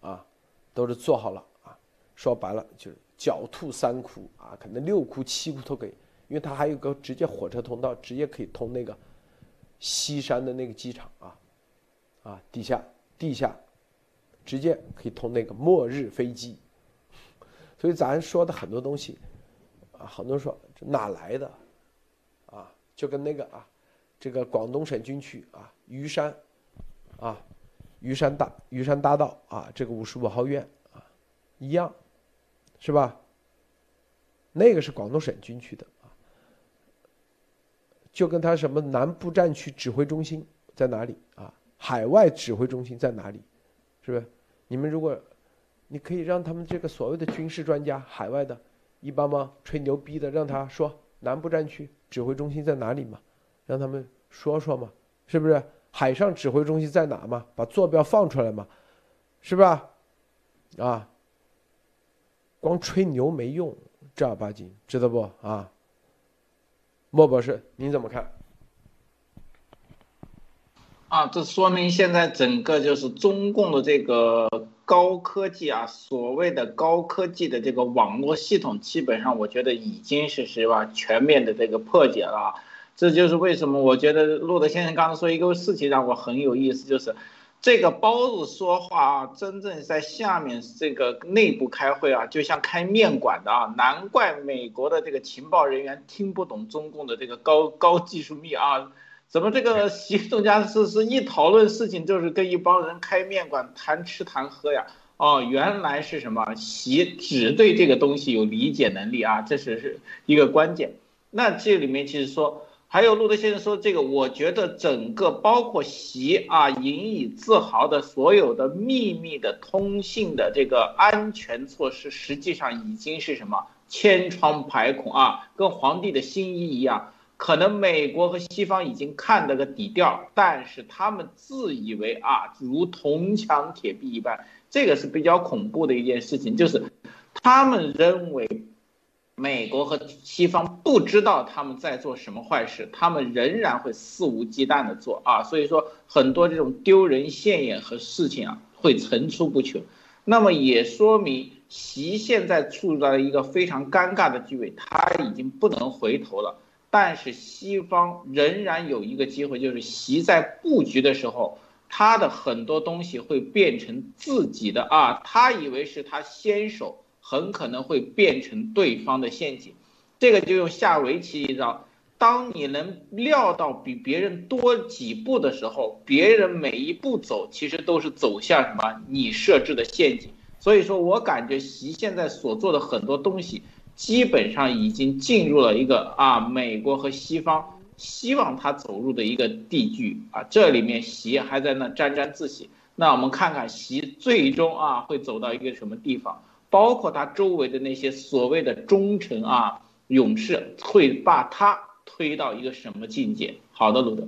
啊，都是做好了啊，说白了就是狡兔三窟啊，可能6窟7窟都可以，因为它还有个直接火车通道，直接可以通那个西山的那个机场啊，啊，地下直接可以通那个末日飞机，所以咱说的很多东西啊，很多人说这哪来的啊，就跟那个啊，这个广东省军区啊，余山大道啊，这个55号院啊一样，是吧？那个是广东省军区的啊，就跟他什么南部战区指挥中心在哪里啊，海外指挥中心在哪里，是不是？你们如果你可以让他们这个所谓的军事专家，海外的一帮帮吹牛逼的，让他说南部战区指挥中心在哪里嘛，让他们说说嘛，是不是？海上指挥中心在哪嘛，把坐标放出来嘛，是吧？啊，光吹牛没用，正儿八经，知道不啊？莫博士，您怎么看？啊，这说明现在整个就是中共的这个高科技啊，所谓的高科技的这个网络系统，基本上我觉得已经是全面的这个破解了。这就是为什么我觉得路德先生刚才说一个事情让我很有意思，就是这个包子说话啊，真正在下面这个内部开会啊，就像开面馆的啊，难怪美国的这个情报人员听不懂中共的这个高技术密啊。怎么这个习总家是一讨论事情就是跟一帮人开面馆谈吃谈喝呀？哦，原来是什么习只对这个东西有理解能力啊，这是一个关键。那这里面其实说还有路德先生说这个，我觉得整个包括习啊引以自豪的所有的秘密的通信的这个安全措施，实际上已经是什么千疮百孔啊，跟皇帝的新衣一样。可能美国和西方已经看了个底调，但是他们自以为啊，如铜墙铁壁一般，这个是比较恐怖的一件事情，就是他们认为美国和西方不知道他们在做什么坏事，他们仍然会肆无忌惮的做啊，所以说很多这种丢人现眼和事情啊，会层出不穷。那么也说明习现在处在一个非常尴尬的地位，他已经不能回头了。但是西方仍然有一个机会，就是习在布局的时候，他的很多东西会变成自己的啊，他以为是他先手，很可能会变成对方的陷阱。这个就用下围棋一招，当你能料到比别人多几步的时候，别人每一步走其实都是走向什么你设置的陷阱。所以说我感觉习现在所做的很多东西基本上已经进入了一个啊，美国和西方希望他走入的一个地距啊，这里面习还在那沾沾自喜。那我们看看习最终啊会走到一个什么地方，包括他周围的那些所谓的忠臣啊、勇士，会把他推到一个什么境界？好的，路德，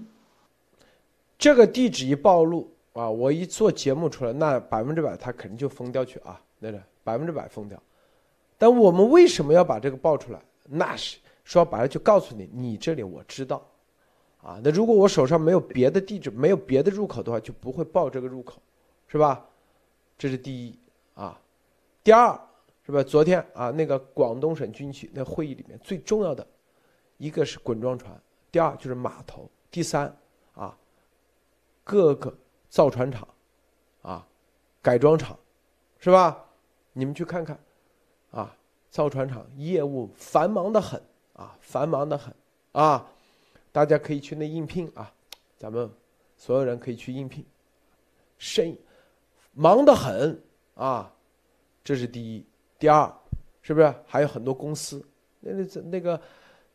这个地址一暴露啊，我一做节目出来，那100%他肯定就疯掉去啊，对的，100%疯掉。但我们为什么要把这个爆出来？那是说白了就告诉你，你这里我知道，啊，那如果我手上没有别的地址，没有别的入口的话，就不会爆这个入口，是吧？这是第一啊。第二是吧？昨天啊，那个广东省军区那会议里面最重要的一个是滚装船，第二就是码头，第三啊，各个造船厂啊、改装厂，是吧？你们去看看。啊，造船厂业务繁忙的很啊，繁忙的很啊，大家可以去那应聘啊，咱们所有人可以去应聘，忙得很啊，这是第一。第二，是不是还有很多公司？那个，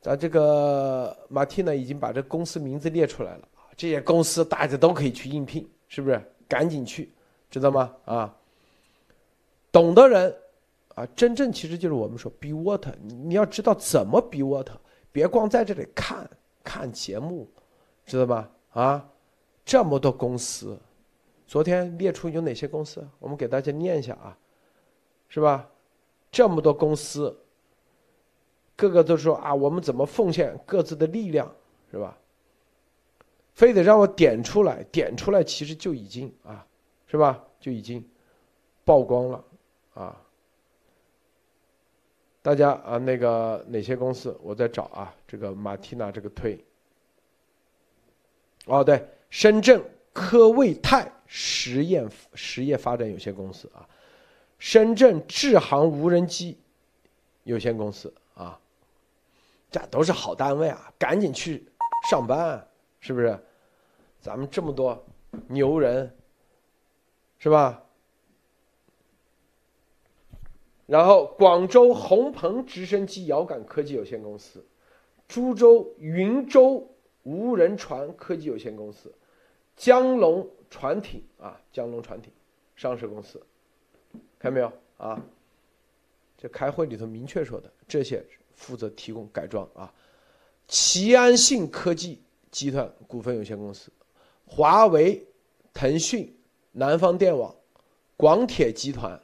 咱这个马蒂娜已经把这公司名字列出来了啊，这些公司大家都可以去应聘，是不是？赶紧去，知道吗？啊，懂的人。啊，真正其实就是我们说 be water， 你要知道怎么 be water， 别光在这里看看节目，知道吗？啊，这么多公司，昨天列出有哪些公司？我们给大家念一下啊，是吧？这么多公司，各个都说啊，我们怎么奉献各自的力量，是吧？非得让我点出来，点出来其实就已经啊，是吧？就已经曝光了啊。大家啊，那个哪些公司？我在找啊，这个马蒂娜这个推。哦，对，深圳科卫泰实业发展有限公司啊，深圳智航无人机有限公司啊，这都是好单位啊，赶紧去上班啊，是不是？咱们这么多牛人，是吧？然后广州鸿鹏直升机遥感科技有限公司，株洲云州无人船科技有限公司，江龙船艇上市公司，看没有啊？这开会里头明确说的，这些负责提供改装啊。齐安信科技集团股份有限公司，华为、腾讯、南方电网、广铁集团。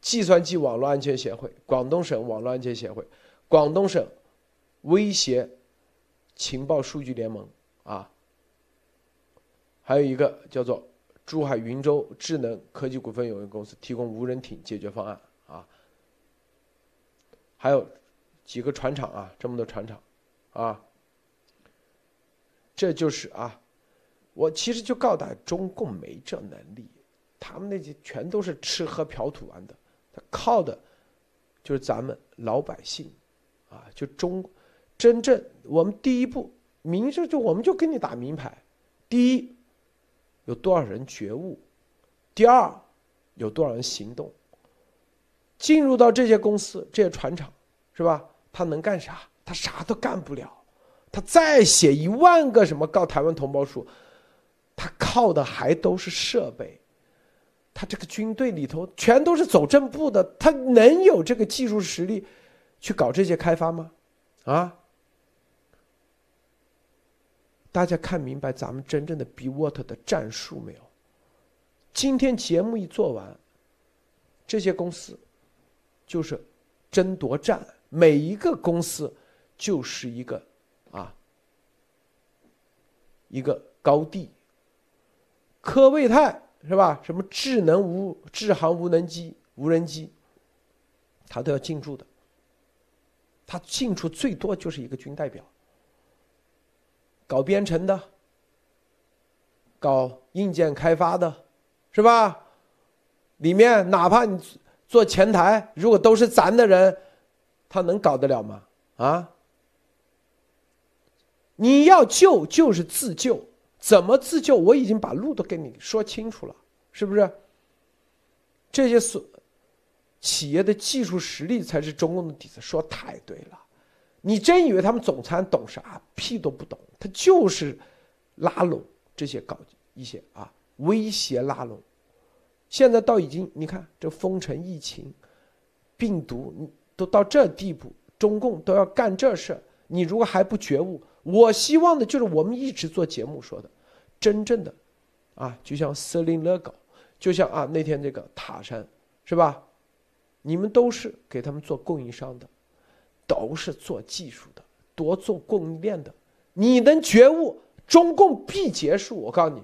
计算机网络安全协会、广东省网络安全协会、广东省威胁情报数据联盟啊，还有一个叫做珠海云州智能科技股份有限公司提供无人艇解决方案啊，还有几个船厂啊，这么多船厂啊，这就是啊，我其实就告诉大家，中共没这能力，他们那些全都是吃喝嫖赌玩的，他靠的就是咱们老百姓啊，就真正我们第一步，明着就我们就跟你打明牌，第一，有多少人觉悟？第二，有多少人行动？进入到这些公司、这些船厂，是吧？他能干啥？他啥都干不了。他再写1万个什么告台湾同胞书，他靠的还都是设备。他这个军队里头全都是走正步的，他能有这个技术实力去搞这些开发吗？啊？大家看明白咱们真正的 BWater 的战术没有？今天节目一做完，这些公司就是争夺战，每一个公司就是一个啊，一个高地。科卫泰是吧？什么智航无人机，他都要进驻的。他进驻最多就是一个军代表。搞编程的，搞硬件开发的，是吧？里面哪怕你做前台，如果都是咱的人，他能搞得了吗？啊！你要救就是自救，怎么自救？我已经把路都给你说清楚了，是不是？这些企业的技术实力才是中共的底子，说太对了。你真以为他们总参懂啥？屁都不懂，他就是拉拢这些搞一些啊，威胁拉拢。现在到已经你看这封城疫情病毒都到这地步，中共都要干这事，你如果还不觉悟，我希望的就是我们一直做节目说的真正的啊，就像Selin Lego，就像啊那天这个塔山是吧，你们都是给他们做供应商的，都是做技术的，多做供应链的，你能觉悟，中共必结束，我告诉你。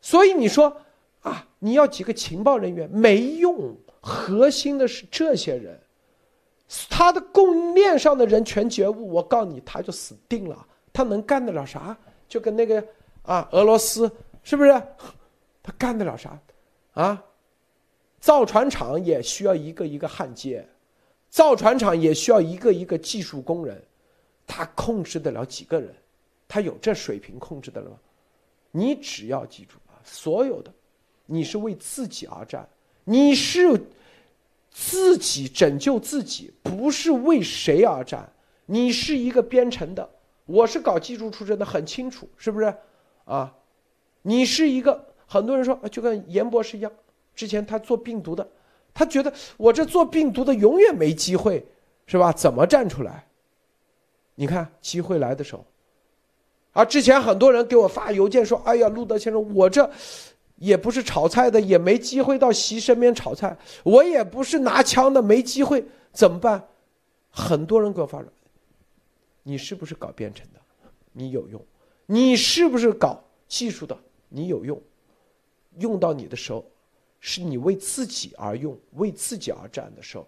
所以你说啊，你要几个情报人员没用，核心的是这些人，他的供应链上的人全觉悟，我告诉你，他就死定了，他能干得了啥？就跟那个啊，俄罗斯是不是？他干得了啥？啊，造船厂也需要一个一个焊接。造船厂也需要一个一个技术工人，他控制得了几个人？他有这水平控制得了吗？你只要记住啊，所有的，你是为自己而战，你是自己拯救自己，不是为谁而战。你是一个编程的，我是搞技术出身的，很清楚，是不是？啊，你是一个，很多人说就跟严博士一样，之前他做病毒的。他觉得我这做病毒的永远没机会，是吧？怎么站出来？你看机会来的时候，啊，之前很多人给我发邮件说：“哎呀，路德先生，我这也不是炒菜的，也没机会到习身边炒菜，我也不是拿枪的，没机会，怎么办？”很多人给我发说：“你是不是搞编程的？你有用？你是不是搞技术的？你有用？用到你的时候。”是你为自己而用，为自己而战的时候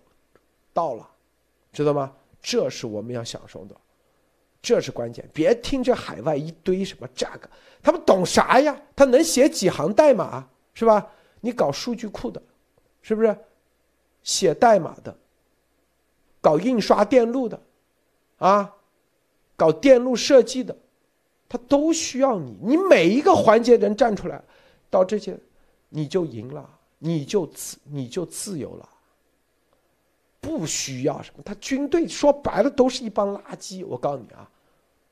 到了，知道吗？这是我们要享受的，这是关键。别听这海外一堆什么这个，他们懂啥呀？他能写几行代码，是吧？你搞数据库的，是不是？写代码的，搞印刷电路的，啊，搞电路设计的，他都需要你。你每一个环节人站出来，到这些。你就赢了，你就自由了，不需要什么。他军队说白了都是一帮垃圾，我告诉你啊，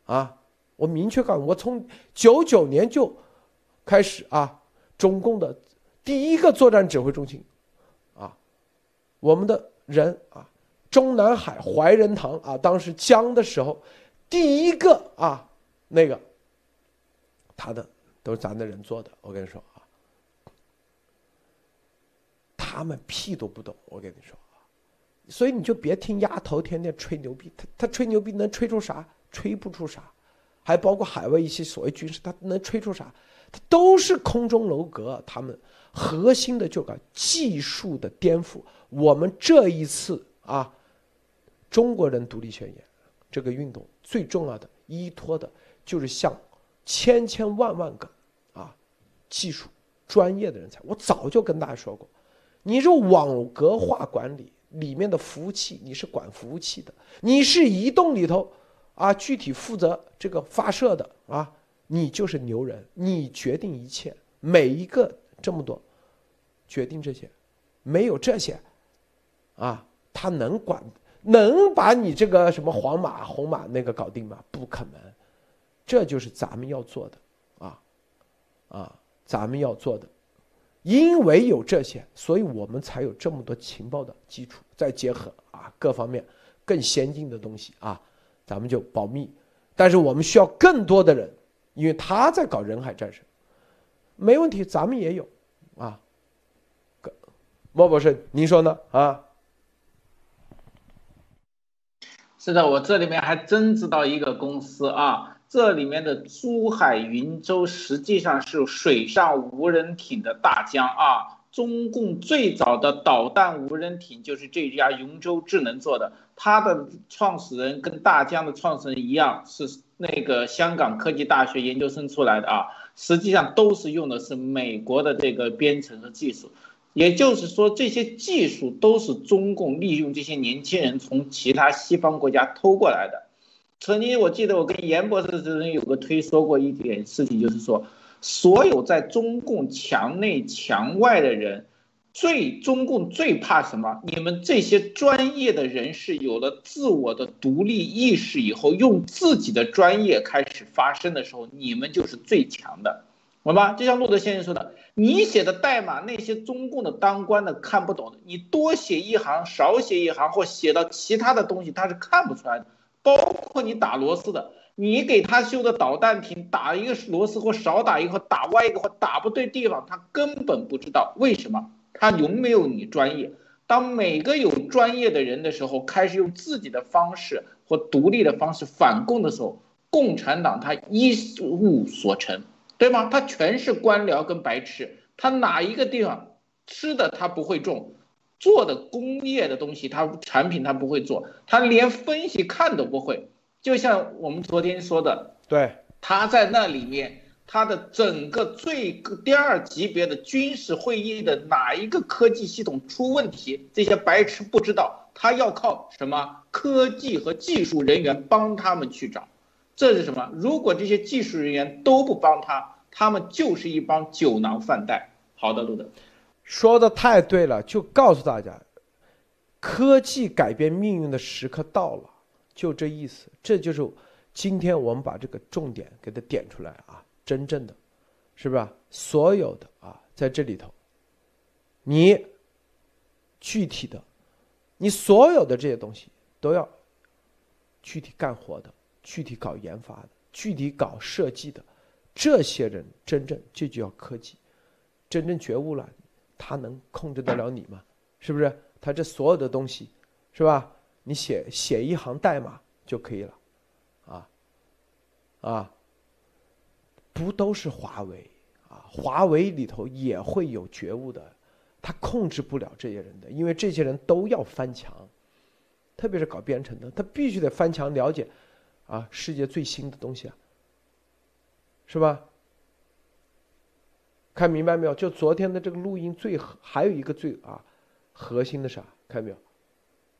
啊，我明确告诉你，我从99年就开始啊，中共的第一个作战指挥中心，啊，我们的人啊，中南海怀仁堂啊，当时江的时候，第一个啊那个，他的都是咱的人做的，我跟你说。他们屁都不懂，我跟你说，所以你就别听丫头天天吹牛逼，他吹牛逼能吹出啥？吹不出啥，还包括海外一些所谓军事，他能吹出啥？它都是空中楼阁，他们核心的就搞技术的颠覆。我们这一次啊，中国人独立宣言这个运动最重要的依托的就是向千千万万个啊技术专业的人才。我早就跟大家说过，你是网格化管理里面的服务器，你是管服务器的，你是移动里头啊具体负责这个发射的啊。 你就是牛人，你决定一切，每一个这么多，决定这些，没有这些，啊，他能管，能把你这个什么黄马、红马那个搞定吗？不可能，这就是咱们要做的，咱们要做的，因为有这些，所以我们才有这么多情报的基础，再结合啊各方面更先进的东西啊，咱们就保密，但是我们需要更多的人。 因为他在搞人海战术，没问题，咱们也有，啊，莫博士，您说呢？啊，是的，我这里面还真知道一个公司啊，这里面的珠海云州实际上是水上无人艇的大疆啊。中共最早的导弹无人艇就是这家云州智能做的，它的创始人跟大疆的创始人一样是。 那个香港科技大学研究生出来的啊，实际上都是用的是美国的这个编程和技术，也就是说这些技术都是中共利用这些年轻人从其他西方国家偷过来的。曾经我记得我跟严博士之前有个推说过一点事情，就是说所有在中共墙内墙外的人，中共最怕什么？你们这些专业的人士有了自我的独立意识以后，用自己的专业开始发声的时候，你们就是最强的，好吧？就像路德先生说的，你写的代码，那些中共的当官的看不懂的，你多写一行，少写一行，或写到其他的东西，他是看不出来的。包括你打螺丝的，你给他修的导弹艇，打一个螺丝或少打一个，打歪一个或打不对地方，他根本不知道为什么。 他有没有你专业？当每个有专业的人的时候，开始用自己的方式或独立的方式反共的时候，共产党他一无所成，对吗？他全是官僚跟白痴，他哪一个地方吃的他不会种，做的工业的东西他产品他不会做，他连分析看都不会。就像我们昨天说的，对，他在那里面。 他的整个第二级别的军事会议的哪一个科技系统出问题，这些白痴不知道，他要靠什么科技和技术人员帮他们去找，这是什么？如果这些技术人员都不帮他，他们就是一帮酒囊饭袋。好的，路德，说的太对了，就告诉大家，科技改变命运的时刻到了，就这意思。这就是今天我们把这个重点给它点出来啊。 真正的，是吧？所有的啊，在这里头，你具体的，你所有的这些东西都要具体干活的，具体搞研发的，具体搞设计的，这些人真正这就叫科技，真正觉悟了，他能控制得了你吗？是不是？他这所有的东西，是吧？你写一行代码就可以了，不都是华为啊？华为里头也会有觉悟的，他控制不了这些人的，因为这些人都要翻墙，特别是搞编程的，他必须得翻墙了解啊世界最新的东西啊，是吧？看明白没有？就昨天的这个录音最还有一个最啊核心的啥？看没有？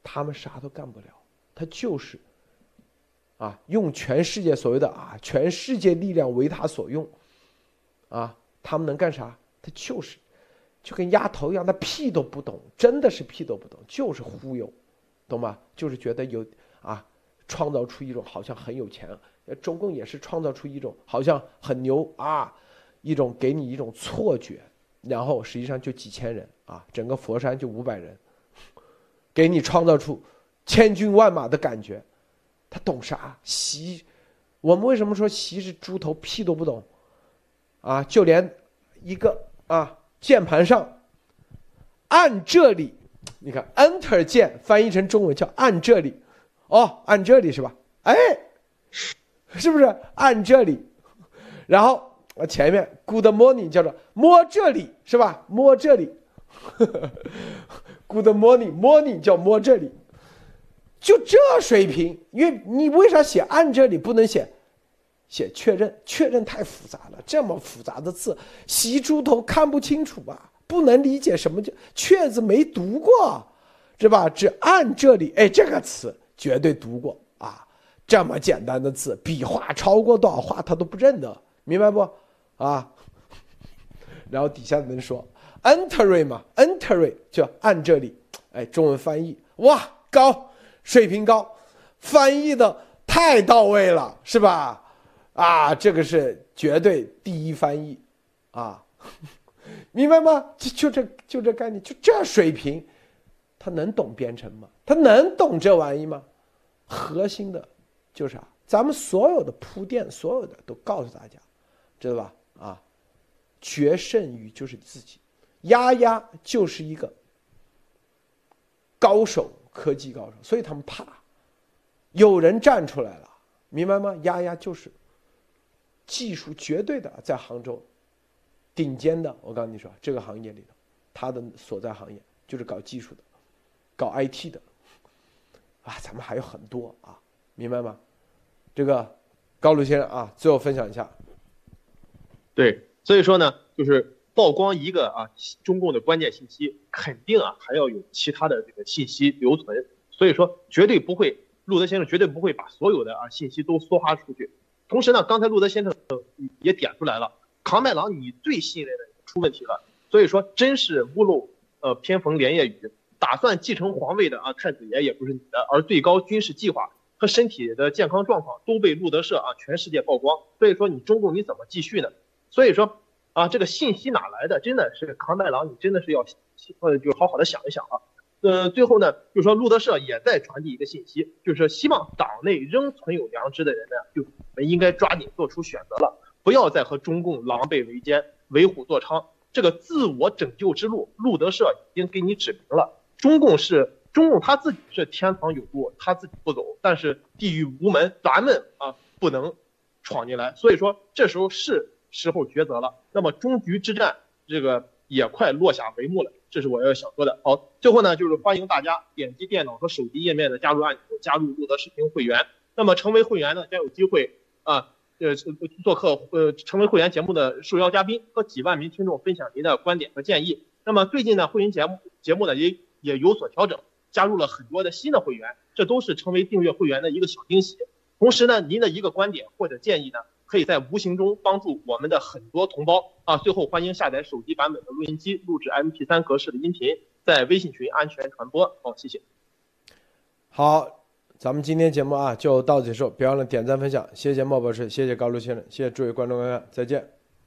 他们啥都干不了，他就是。 啊，用全世界所谓的啊，全世界力量为他所用，啊，他们能干啥？他就是就跟丫头一样，他屁都不懂，真的是屁都不懂，就是忽悠，懂吗？就是觉得有啊，创造出一种好像很有钱，中共也是创造出一种好像很牛啊，一种给你一种错觉，然后实际上就几千人啊，整个佛山就500人，给你创造出千军万马的感觉。 他懂啥？习，我们为什么说习是猪头，屁都不懂，啊，就连一个啊键盘上按这里，你看 Enter 键翻译成中文叫按这里，哦，按这里是吧？哎，是不是按这里？然后前面 good morning 叫做摸这里是吧？摸这里good morning morning 叫摸这里，就这水平。因为你为啥写按这里不能写确认？确认太复杂了，这么复杂的字，习猪头看不清楚啊，不能理解什么叫确字没读过，是吧？只按这里，哎，这个词绝对读过啊。这么简单的字，笔画超过多少画他都不认得，明白不？啊，然后底下能说 entry 嘛 ，entry 就按这里，哎，中文翻译哇高，水平高，翻译的太到位了，是吧？啊，这个是绝对第一翻译，啊，明白吗？就这概念，就这水平，他能懂编程吗？他能懂这玩意吗？核心的就是啥？咱们所有的铺垫，所有的都告诉大家，知道吧？啊，决胜于就是自己，丫丫就是一个高手，科技高手，所以他们怕有人站出来了，明白吗？丫丫就是技术绝对的，在杭州顶尖的。我告诉你说，这个行业里头，他的所在行业就是搞技术的，搞 IT 的。啊，咱们还有很多啊，明白吗？这个高鲁先生啊，最后分享一下。对，所以说呢，就是曝光一个啊中共的关键信息，肯定啊还要有其他的这个信息留存，所以说绝对不会，路德先生绝对不会把所有的啊信息都梭哈出去。同时呢，刚才路德先生也点出来了，康麦郎你最信任的出问题了，所以说真是屋漏偏逢连夜雨。打算继承皇位的啊，太子爷也不是你的，而最高军事计划和身体的健康状况都被路德社啊全世界曝光，所以说你中共你怎么继续呢？所以说啊，这个信息哪来的？真的是康麦郎，你真的是要就好好的想一想啊。最后呢，就是说路德社也在传递一个信息，就是希望党内仍存有良知的人呢，就我们应该抓紧做出选择了，不要再和中共狼狈为奸、为虎作伥。这个自我拯救之路，路德社已经给你指明了。中共他自己是天堂有路，他自己不走，但是地狱无门，咱们啊不能闯进来。所以说这时候是时候抉择了。那么终局之战这个也快落下帷幕了，这是我要想说的。好，最后呢就是欢迎大家点击电脑和手机页面的加入按钮，加入路德视听会员。那么成为会员呢，将有机会啊做客成为会员节目的受邀嘉宾，和几万名听众分享您的观点和建议。那么最近呢会员节目呢也有所调整，加入了很多的新的会员，这都是成为订阅会员的一个小惊喜。同时呢，您的一个观点或者建议呢，可以在无形中帮助我们的很多同胞啊。最后欢迎下载手机版本的录音机，录制 MP3 格式的音频，在微信群安全传播。好，谢谢。好，咱们今天节目啊就到此结束，别忘了点赞分享，谢谢茂博士，谢谢高露先生，谢谢诸位观众朋友，再见。